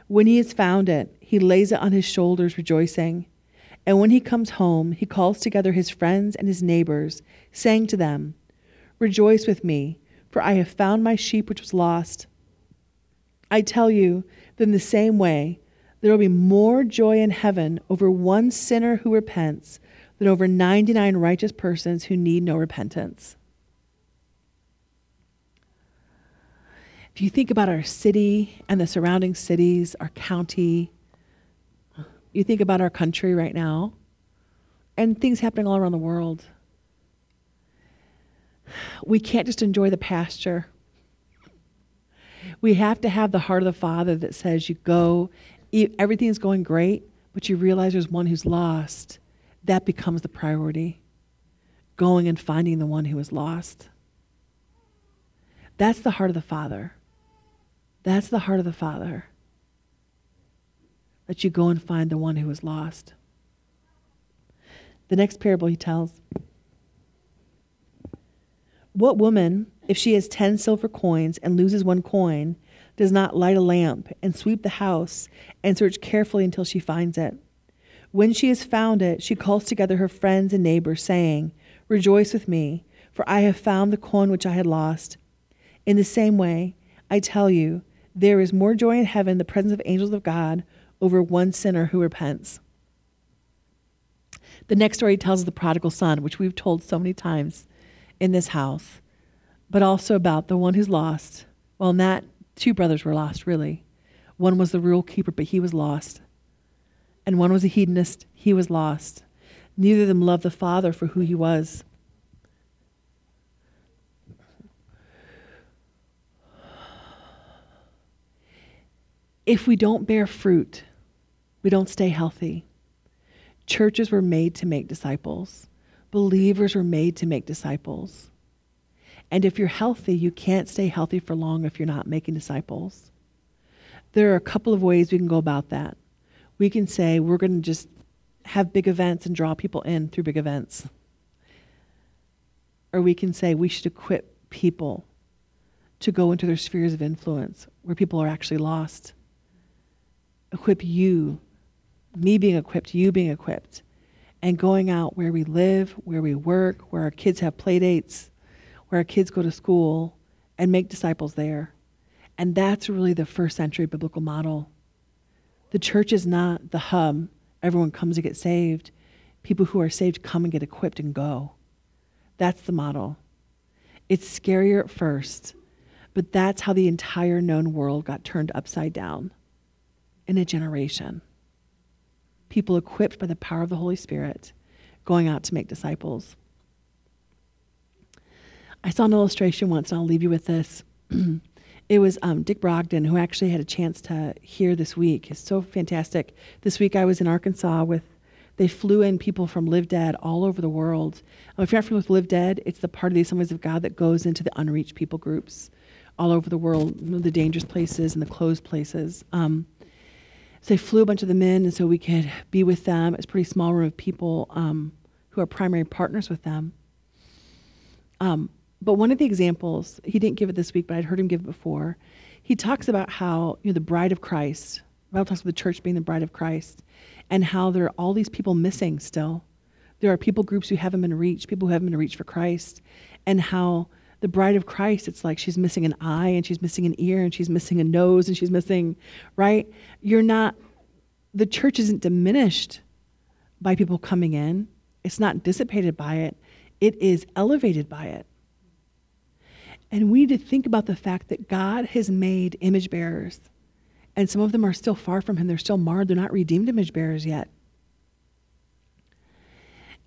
When he has found it, he lays it on his shoulders, rejoicing. And when he comes home, he calls together his friends and his neighbors, saying to them, 'Rejoice with me, for I have found my sheep which was lost.' I tell you that in the same way, there will be more joy in heaven over one sinner who repents than over ninety-nine righteous persons who need no repentance." If you think about our city and the surrounding cities, our county, you think about our country right now and things happening all around the world. We can't just enjoy the pasture. We have to have the heart of the Father that says you go, everything's going great, but you realize there's one who's lost. That becomes the priority, going and finding the one who is lost. That's the heart of the Father. That's the heart of the Father. That you go and find the one who is lost. The next parable he tells. "What woman, if she has ten silver coins and loses one coin, does not light a lamp and sweep the house and search carefully until she finds it? When she has found it, she calls together her friends and neighbors, saying, 'Rejoice with me, for I have found the coin which I had lost.' In the same way, I tell you, there is more joy in heaven, the presence of angels of God, over one sinner who repents." The next story tells the prodigal son, which we've told so many times in this house, but also about the one who's lost. Well, not two brothers were lost, really. One was the rule keeper, but he was lost. And one was a hedonist, he was lost. Neither of them loved the father for who he was. If we don't bear fruit, we don't stay healthy. Churches were made to make disciples. Believers were made to make disciples. And if you're healthy, you can't stay healthy for long if you're not making disciples. There are a couple of ways we can go about that. We can say we're going to just have big events and draw people in through big events. Or we can say we should equip people to go into their spheres of influence where people are actually lost. Equip you, me being equipped, you being equipped, and going out where we live, where we work, where our kids have play dates, where our kids go to school, and make disciples there. And that's really the first century biblical model. The church is not the hub. Everyone comes to get saved. People who are saved come and get equipped and go. That's the model. It's scarier at first, but that's how the entire known world got turned upside down in a generation. People equipped by the power of the Holy Spirit going out to make disciples. I saw an illustration once, and I'll leave you with this. It was um, Dick Brogdon, who actually had a chance to hear this week. It's so fantastic. This week I was in Arkansas with, they flew in people from Live Dead all over the world. Um, if you're not familiar with Live Dead, it's the part of the Assemblies of God that goes into the unreached people groups all over the world, you know, the dangerous places and the closed places. Um, so they flew a bunch of them in, and so we could be with them. It's a pretty small room of people um, who are primary partners with them. Um, But one of the examples, he didn't give it this week, but I'd heard him give it before. He talks about how, you know, the bride of Christ, the Bible talks about the church being the bride of Christ, and how there are all these people missing still. There are people groups who haven't been reached, people who haven't been reached for Christ, and how the bride of Christ, it's like she's missing an eye, and she's missing an ear, and she's missing a nose, and she's missing, right? You're not, the church isn't diminished by people coming in. It's not dissipated by it. It is elevated by it. And we need to think about the fact that God has made image bearers. And some of them are still far from him. They're still marred. They're not redeemed image bearers yet.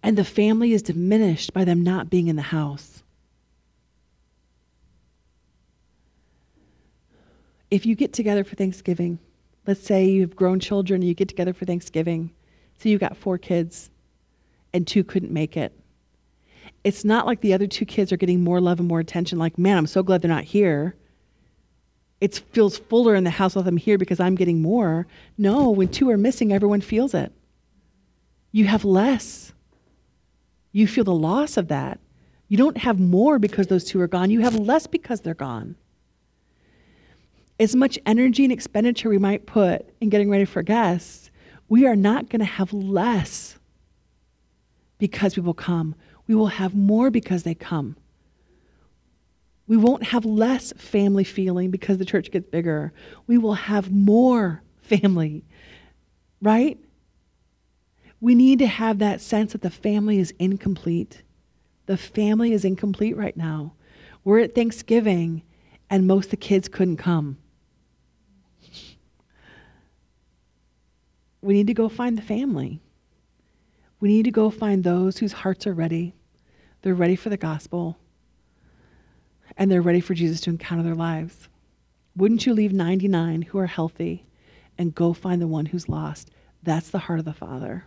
and the family is diminished by them not being in the house. If you get together for Thanksgiving, let's say you have grown children and you get together for Thanksgiving, so you got four kids and two couldn't make it. It's not like the other two kids are getting more love and more attention, like, man, I'm so glad they're not here. It feels fuller in the house with them here because I'm getting more. No, when two are missing, everyone feels it. You have less. You feel the loss of that. You don't have more because those two are gone. You have less because they're gone. As much energy and expenditure we might put in getting ready for guests, we are not going to have less because people come. We will have more because they come. We won't have less family feeling because the church gets bigger. We will have more family, right? We need to have that sense that the family is incomplete. The family is incomplete right now. We're at Thanksgiving, and most of the kids couldn't come. We need to go find the family. We need to go find those whose hearts are ready. They're ready for the gospel. And they're ready for Jesus to encounter their lives. Wouldn't you leave ninety-nine who are healthy and go find the one who's lost? That's the heart of the Father.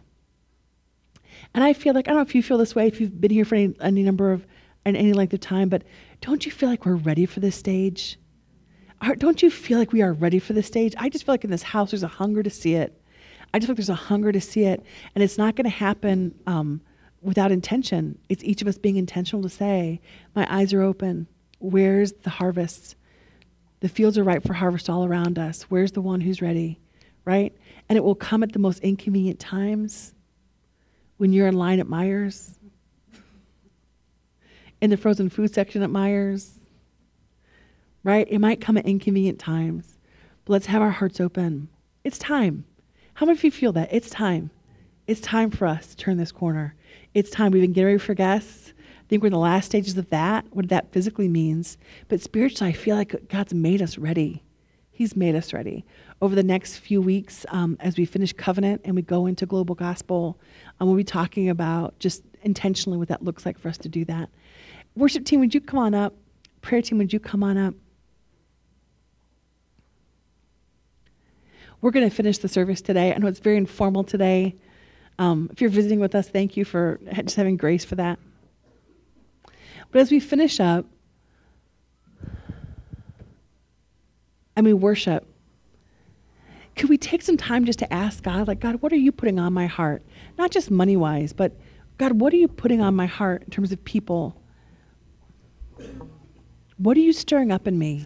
And I feel like, I don't know if you feel this way, if you've been here for any, any number of, any length of time, but don't you feel like we're ready for this stage? Are, don't you feel like we are ready for this stage? I just feel like in this house there's a hunger to see it. I just feel like there's a hunger to see it. And it's not going to happen um, without intention. It's each of us being intentional to say, my eyes are open. Where's the harvest? The fields are ripe for harvest all around us. Where's the one who's ready, right? And it will come at the most inconvenient times, when you're in line at Myers, in the frozen food section at Myers, right? It might come at inconvenient times, but let's have our hearts open. It's time. How many of you feel that? It's time. It's time for us to turn this corner. It's time. We've been getting ready for guests. I think we're in the last stages of that, what that physically means. But spiritually, I feel like God's made us ready. He's made us ready. Over the next few weeks, um, as we finish Covenant and we go into Global Gospel, um, we'll be talking about just intentionally what that looks like for us to do that. Worship team, would you come on up? Prayer team, would you come on up? We're going to finish the service today. I know it's very informal today. Um, if you're visiting with us, thank you for just having grace for that. But as we finish up and we worship, could we take some time just to ask God, like, God, what are you putting on my heart? Not just money-wise, but God, what are you putting on my heart in terms of people? What are you stirring up in me?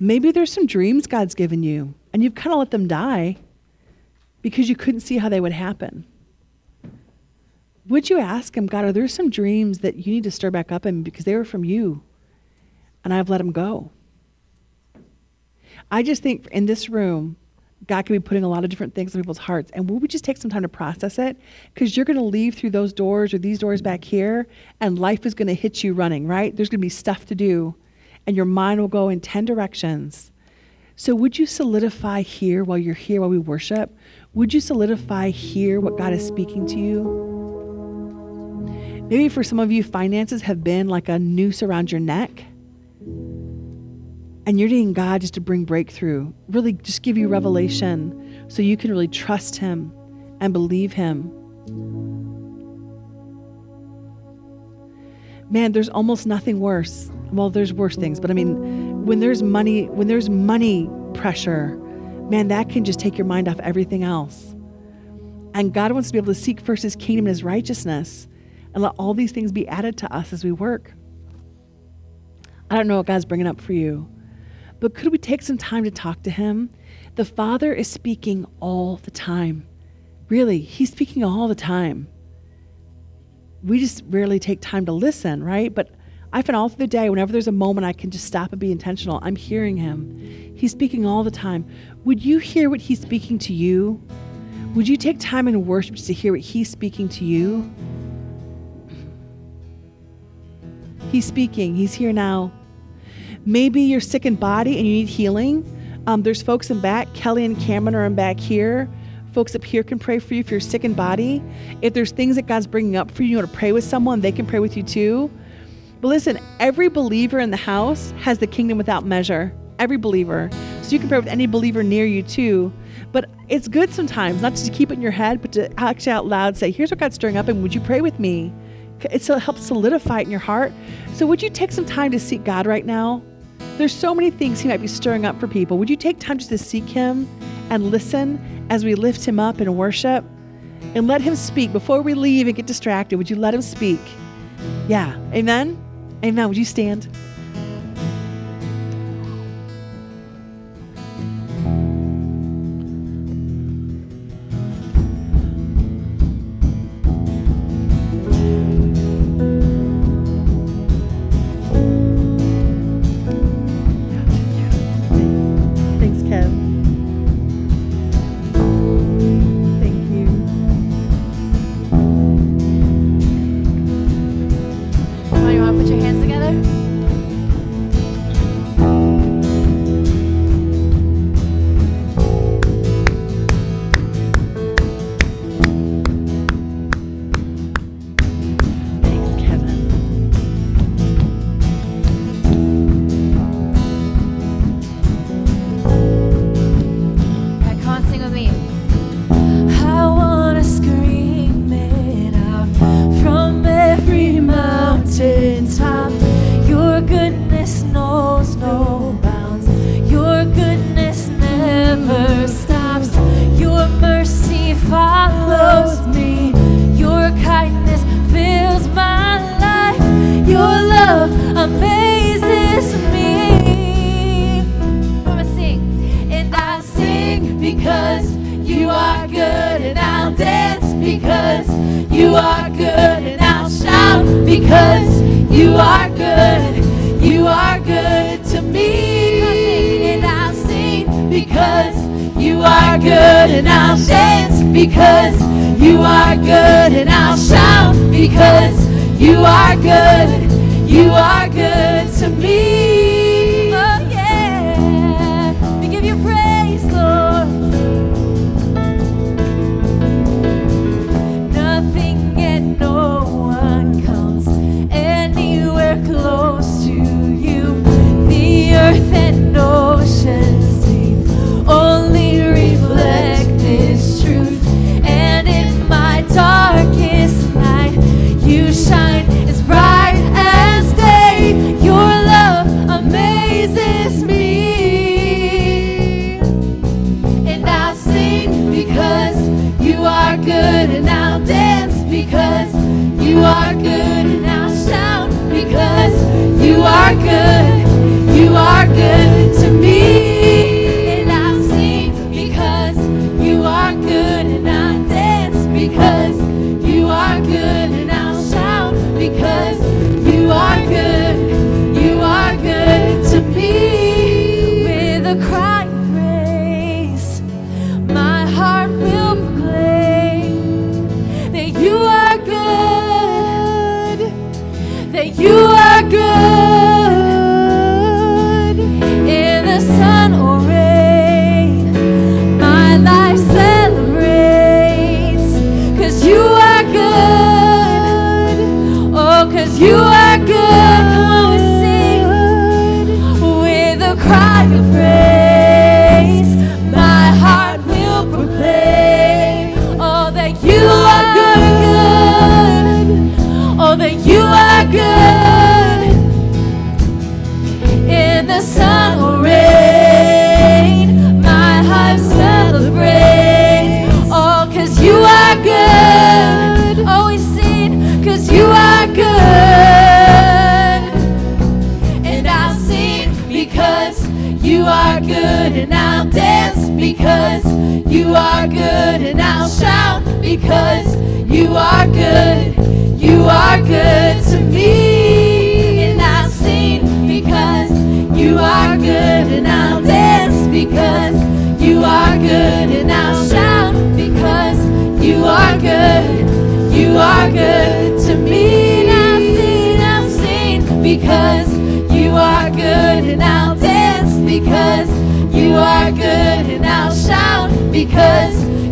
Maybe there's some dreams God's given you, and you've kind of let them die because you couldn't see how they would happen. Would you ask him, God, are there some dreams that you need to stir back up in because they were from you and I've let them go? I just think in this room, God could be putting a lot of different things in people's hearts. And will we just take some time to process it? Because you're going to leave through those doors or these doors back here and life is going to hit you running, right? There's going to be stuff to do and your mind will go in ten directions. So would you solidify here while you're here, while we worship? Would you solidify here what God is speaking to you? Maybe for some of you, finances have been like a noose around your neck. And you're needing God just to bring breakthrough, really just give you revelation so you can really trust him and believe him. Man, there's almost nothing worse. Well, there's worse things, but I mean, when there's money, when there's money pressure, man, that can just take your mind off everything else. And God wants to be able to seek first his kingdom and his righteousness. And let all these things be added to us as we work. I don't know what God's bringing up for you, but could we take some time to talk to him? The Father is speaking all the time. Really, he's speaking all the time. We just rarely take time to listen, right? But I find all through the day, whenever there's a moment I can just stop and be intentional, I'm hearing him. He's speaking all the time. Would you hear what he's speaking to you? Would you take time in worship just to hear what he's speaking to you? He's speaking. He's here now. Maybe you're sick in body and you need healing. Um, there's folks in back. Kelly and Cameron are in back here. folks up here can pray for you if you're sick in body. If there's things that God's bringing up for you, you want to pray with someone, they can pray with you too. But listen, every believer in the house has the kingdom without measure. Every believer. So you can pray with any believer near you too. But it's good sometimes not just to keep it in your head, but to actually out loud say, here's what God's stirring up, and would you pray with me? It still helps solidify it in your heart. So would you take some time to seek God right now? There's so many things he might be stirring up for people. Would you take time just to seek him and listen as we lift him up in worship? And let him speak. Before we leave and get distracted, would you let him speak? Yeah. Amen? Amen. Would you stand?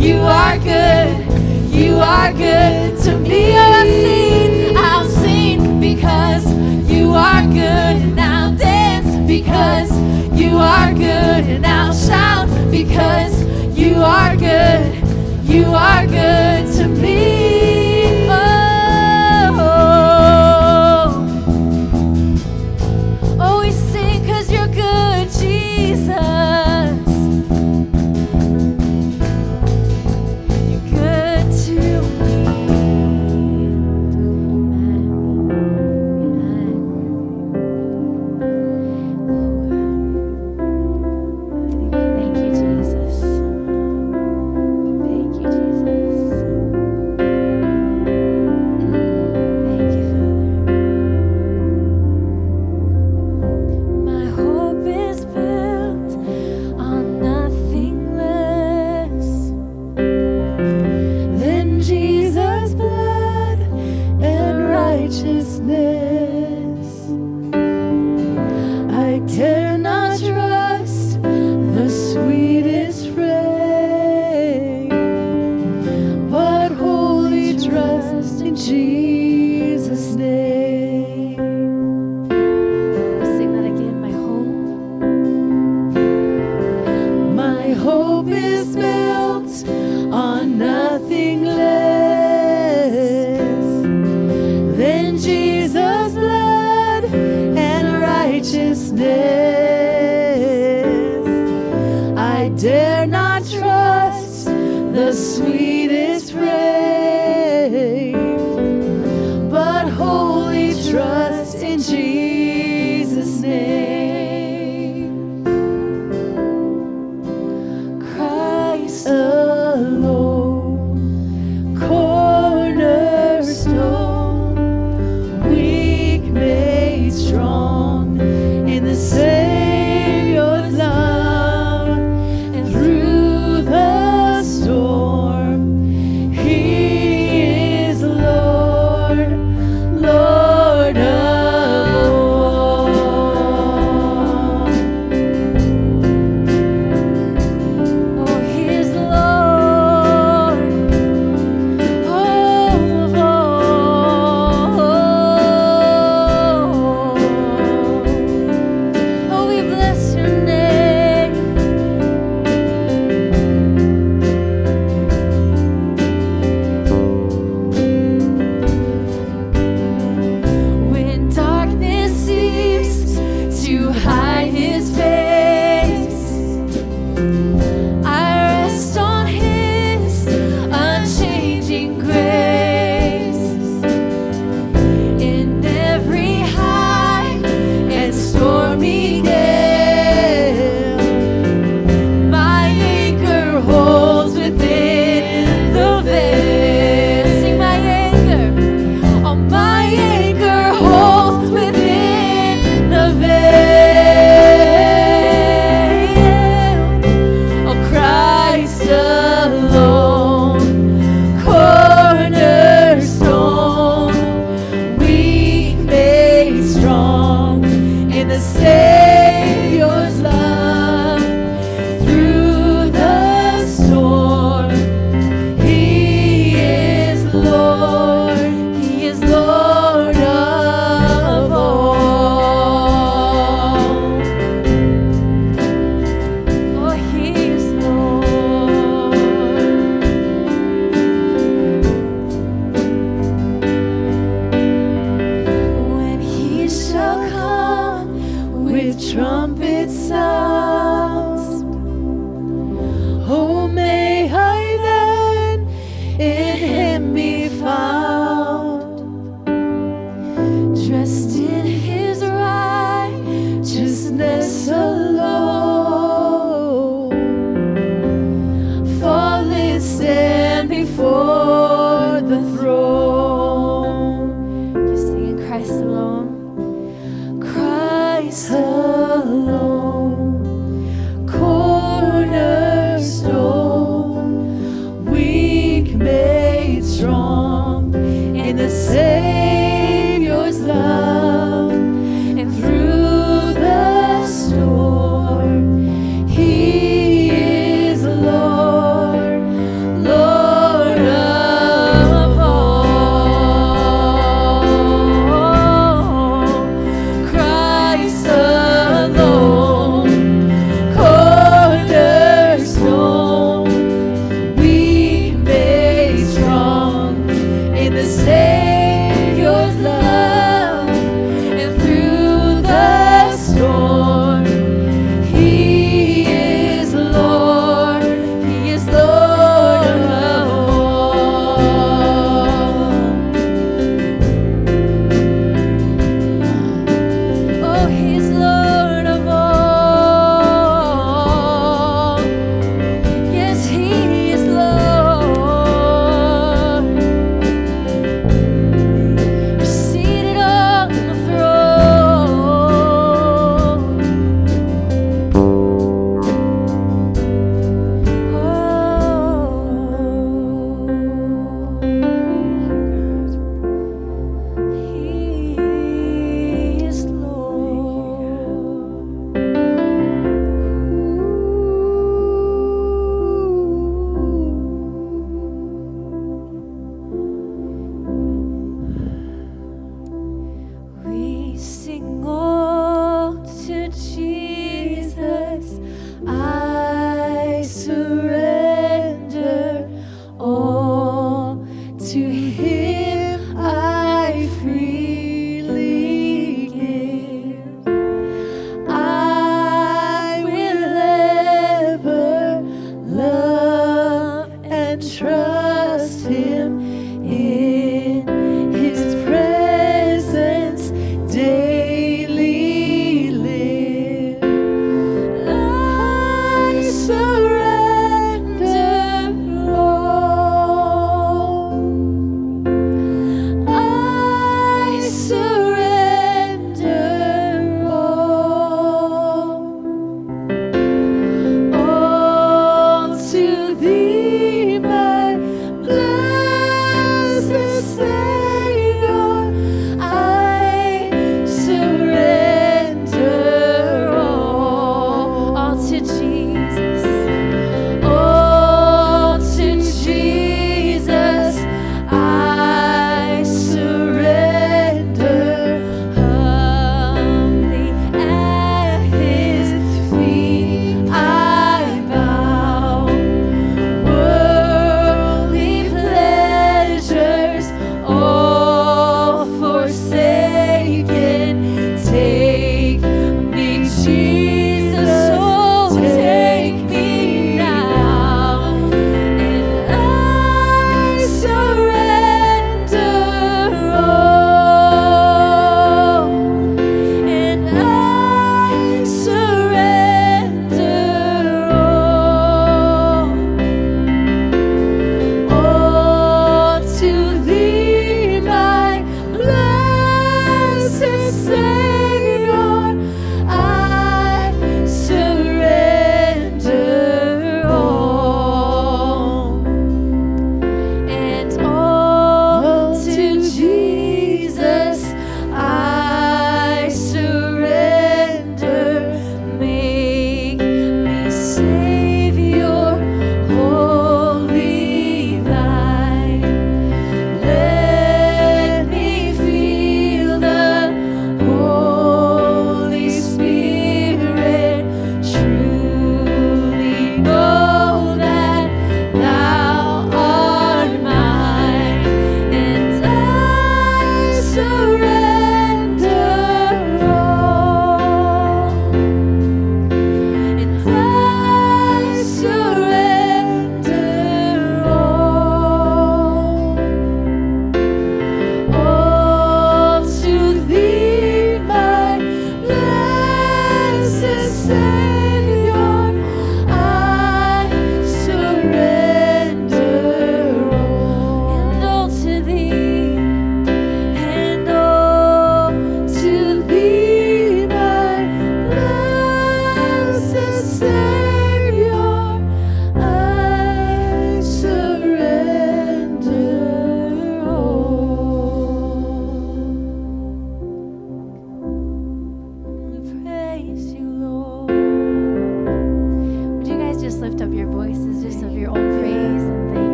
You are good. You are good to me. I'll sing, I'll sing because you are good. And I'll dance because you are good. And I'll shout because you are good. You are good to me. Oh, oh, we sing 'cause you're good, Jesus. Savior's love, and through the storm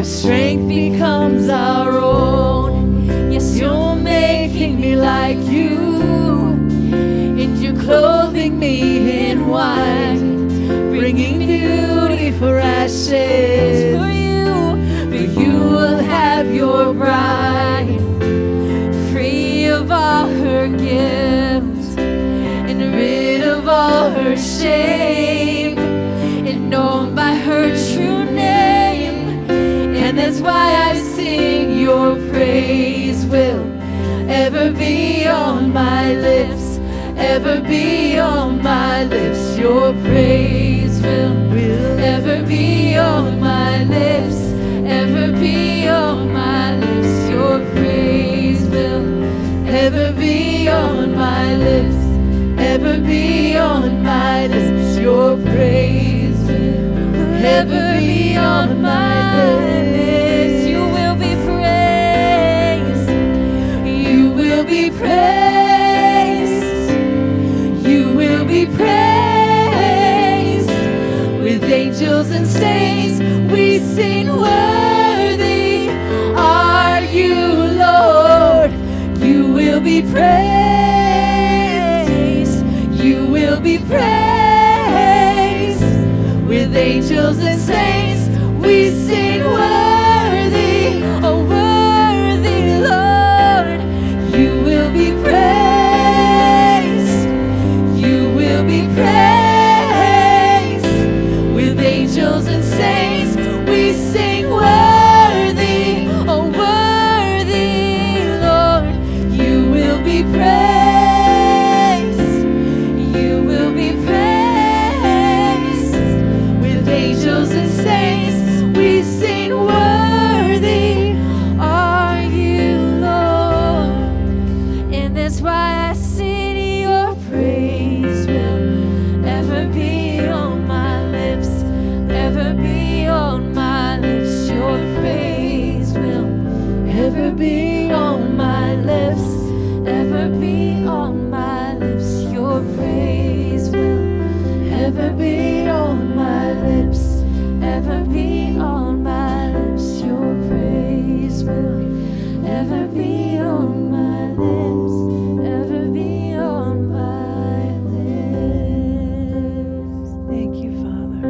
Your strength becomes our own. Yes, you're making me like you, and you're clothing me in white, bringing beauty for ashes. For you, for you will have your bride, free of all her guilt and rid of all her shame, and known by her true name. And that's why I sing, your praise will ever be on my lips, ever be on my lips. Your praise will, will ever be on my lips, ever be on my lips. Your praise will ever be on my lips, ever be on my lips. Your praise will ever be on my lips. You will be praised, you will be praised, you will be praised. With angels and saints we sing, worthy are you, Lord. You will be praised, you will be praised. With angels and saints we sing, worthy, oh worthy Lord. You will be praised, you will be praised. With angels and saints we sing, worthy, oh worthy Lord. You will be praised, be on my lips, ever be on my lips. Your praise will ever be on my lips, ever be on my lips. Your praise will ever be on my lips, ever be on my lips. Thank you, Father.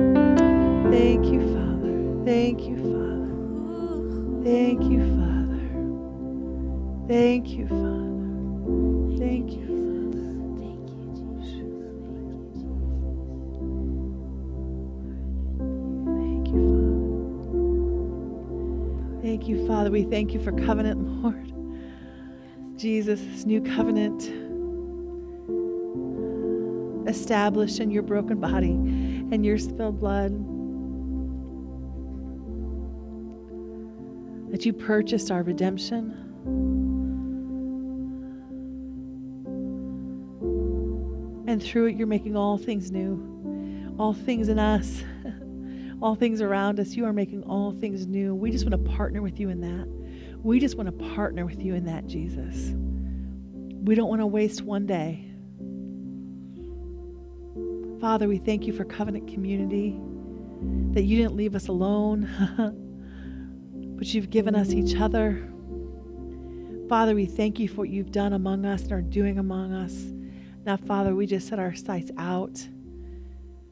Thank you, Father. Thank you, Father. Thank you, Father. Thank you, Father. Thank you, Father. Thank you, Jesus. Thank you, Father. Thank you, Father. We thank you for covenant, Lord. Jesus, this new covenant established in your broken body and your spilled blood, that you purchased our redemption. And through it, you're making all things new, all things in us, all things around us. You are making all things new. We just want to partner with you in that. We just want to partner with you in that, Jesus. We don't want to waste one day. Father, we thank you for covenant community, that you didn't leave us alone, but you've given us each other. Father, we thank you for what you've done among us and are doing among us. Now, Father, we just set our sights out.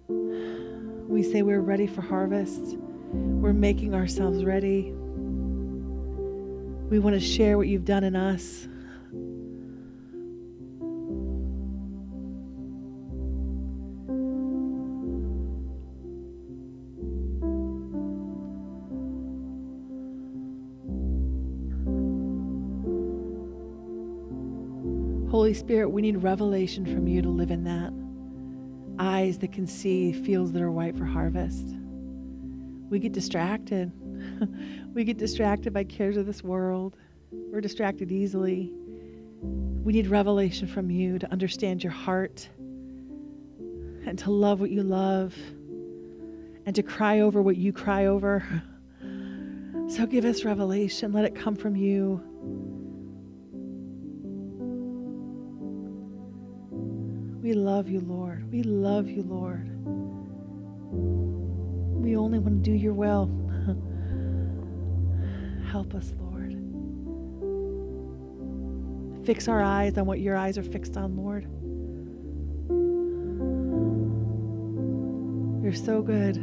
We say we're ready for harvest. We're making ourselves ready. We want to share what you've done in us. Holy Spirit, we need revelation from you to live in that. Eyes that can see fields that are ripe for harvest. We get distracted. We get distracted by cares of this world. We're distracted easily. We need revelation from you to understand your heart and to love what you love and to cry over what you cry over. So give us revelation. Let it come from you. We love you, Lord. We love you, Lord. We only want to do your will. Help us, Lord. Fix our eyes on what your eyes are fixed on, Lord. You're so good.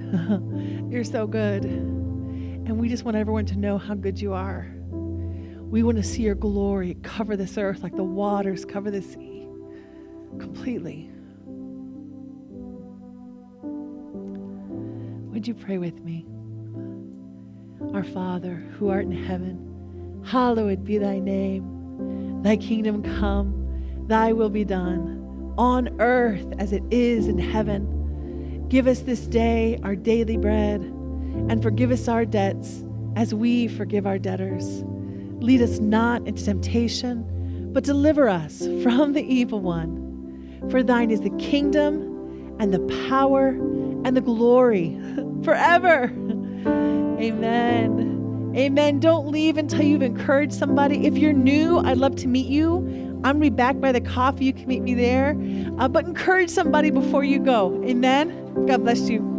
You're so good. And we just want everyone to know how good you are. We want to see your glory cover this earth like the waters cover the sea completely. Would you pray with me? Our Father, who art in heaven, hallowed be thy name. Thy kingdom come, thy will be done, on earth as it is in heaven. Give us this day our daily bread, and forgive us our debts as we forgive our debtors. Lead us not into temptation, but deliver us from the evil one. For thine is the kingdom and the power and the glory forever. Amen. Amen. Don't leave until you've encouraged somebody. If you're new, I'd love to meet you. I'm be back by the coffee. You can meet me there. Uh, but encourage somebody before you go. Amen. God bless you.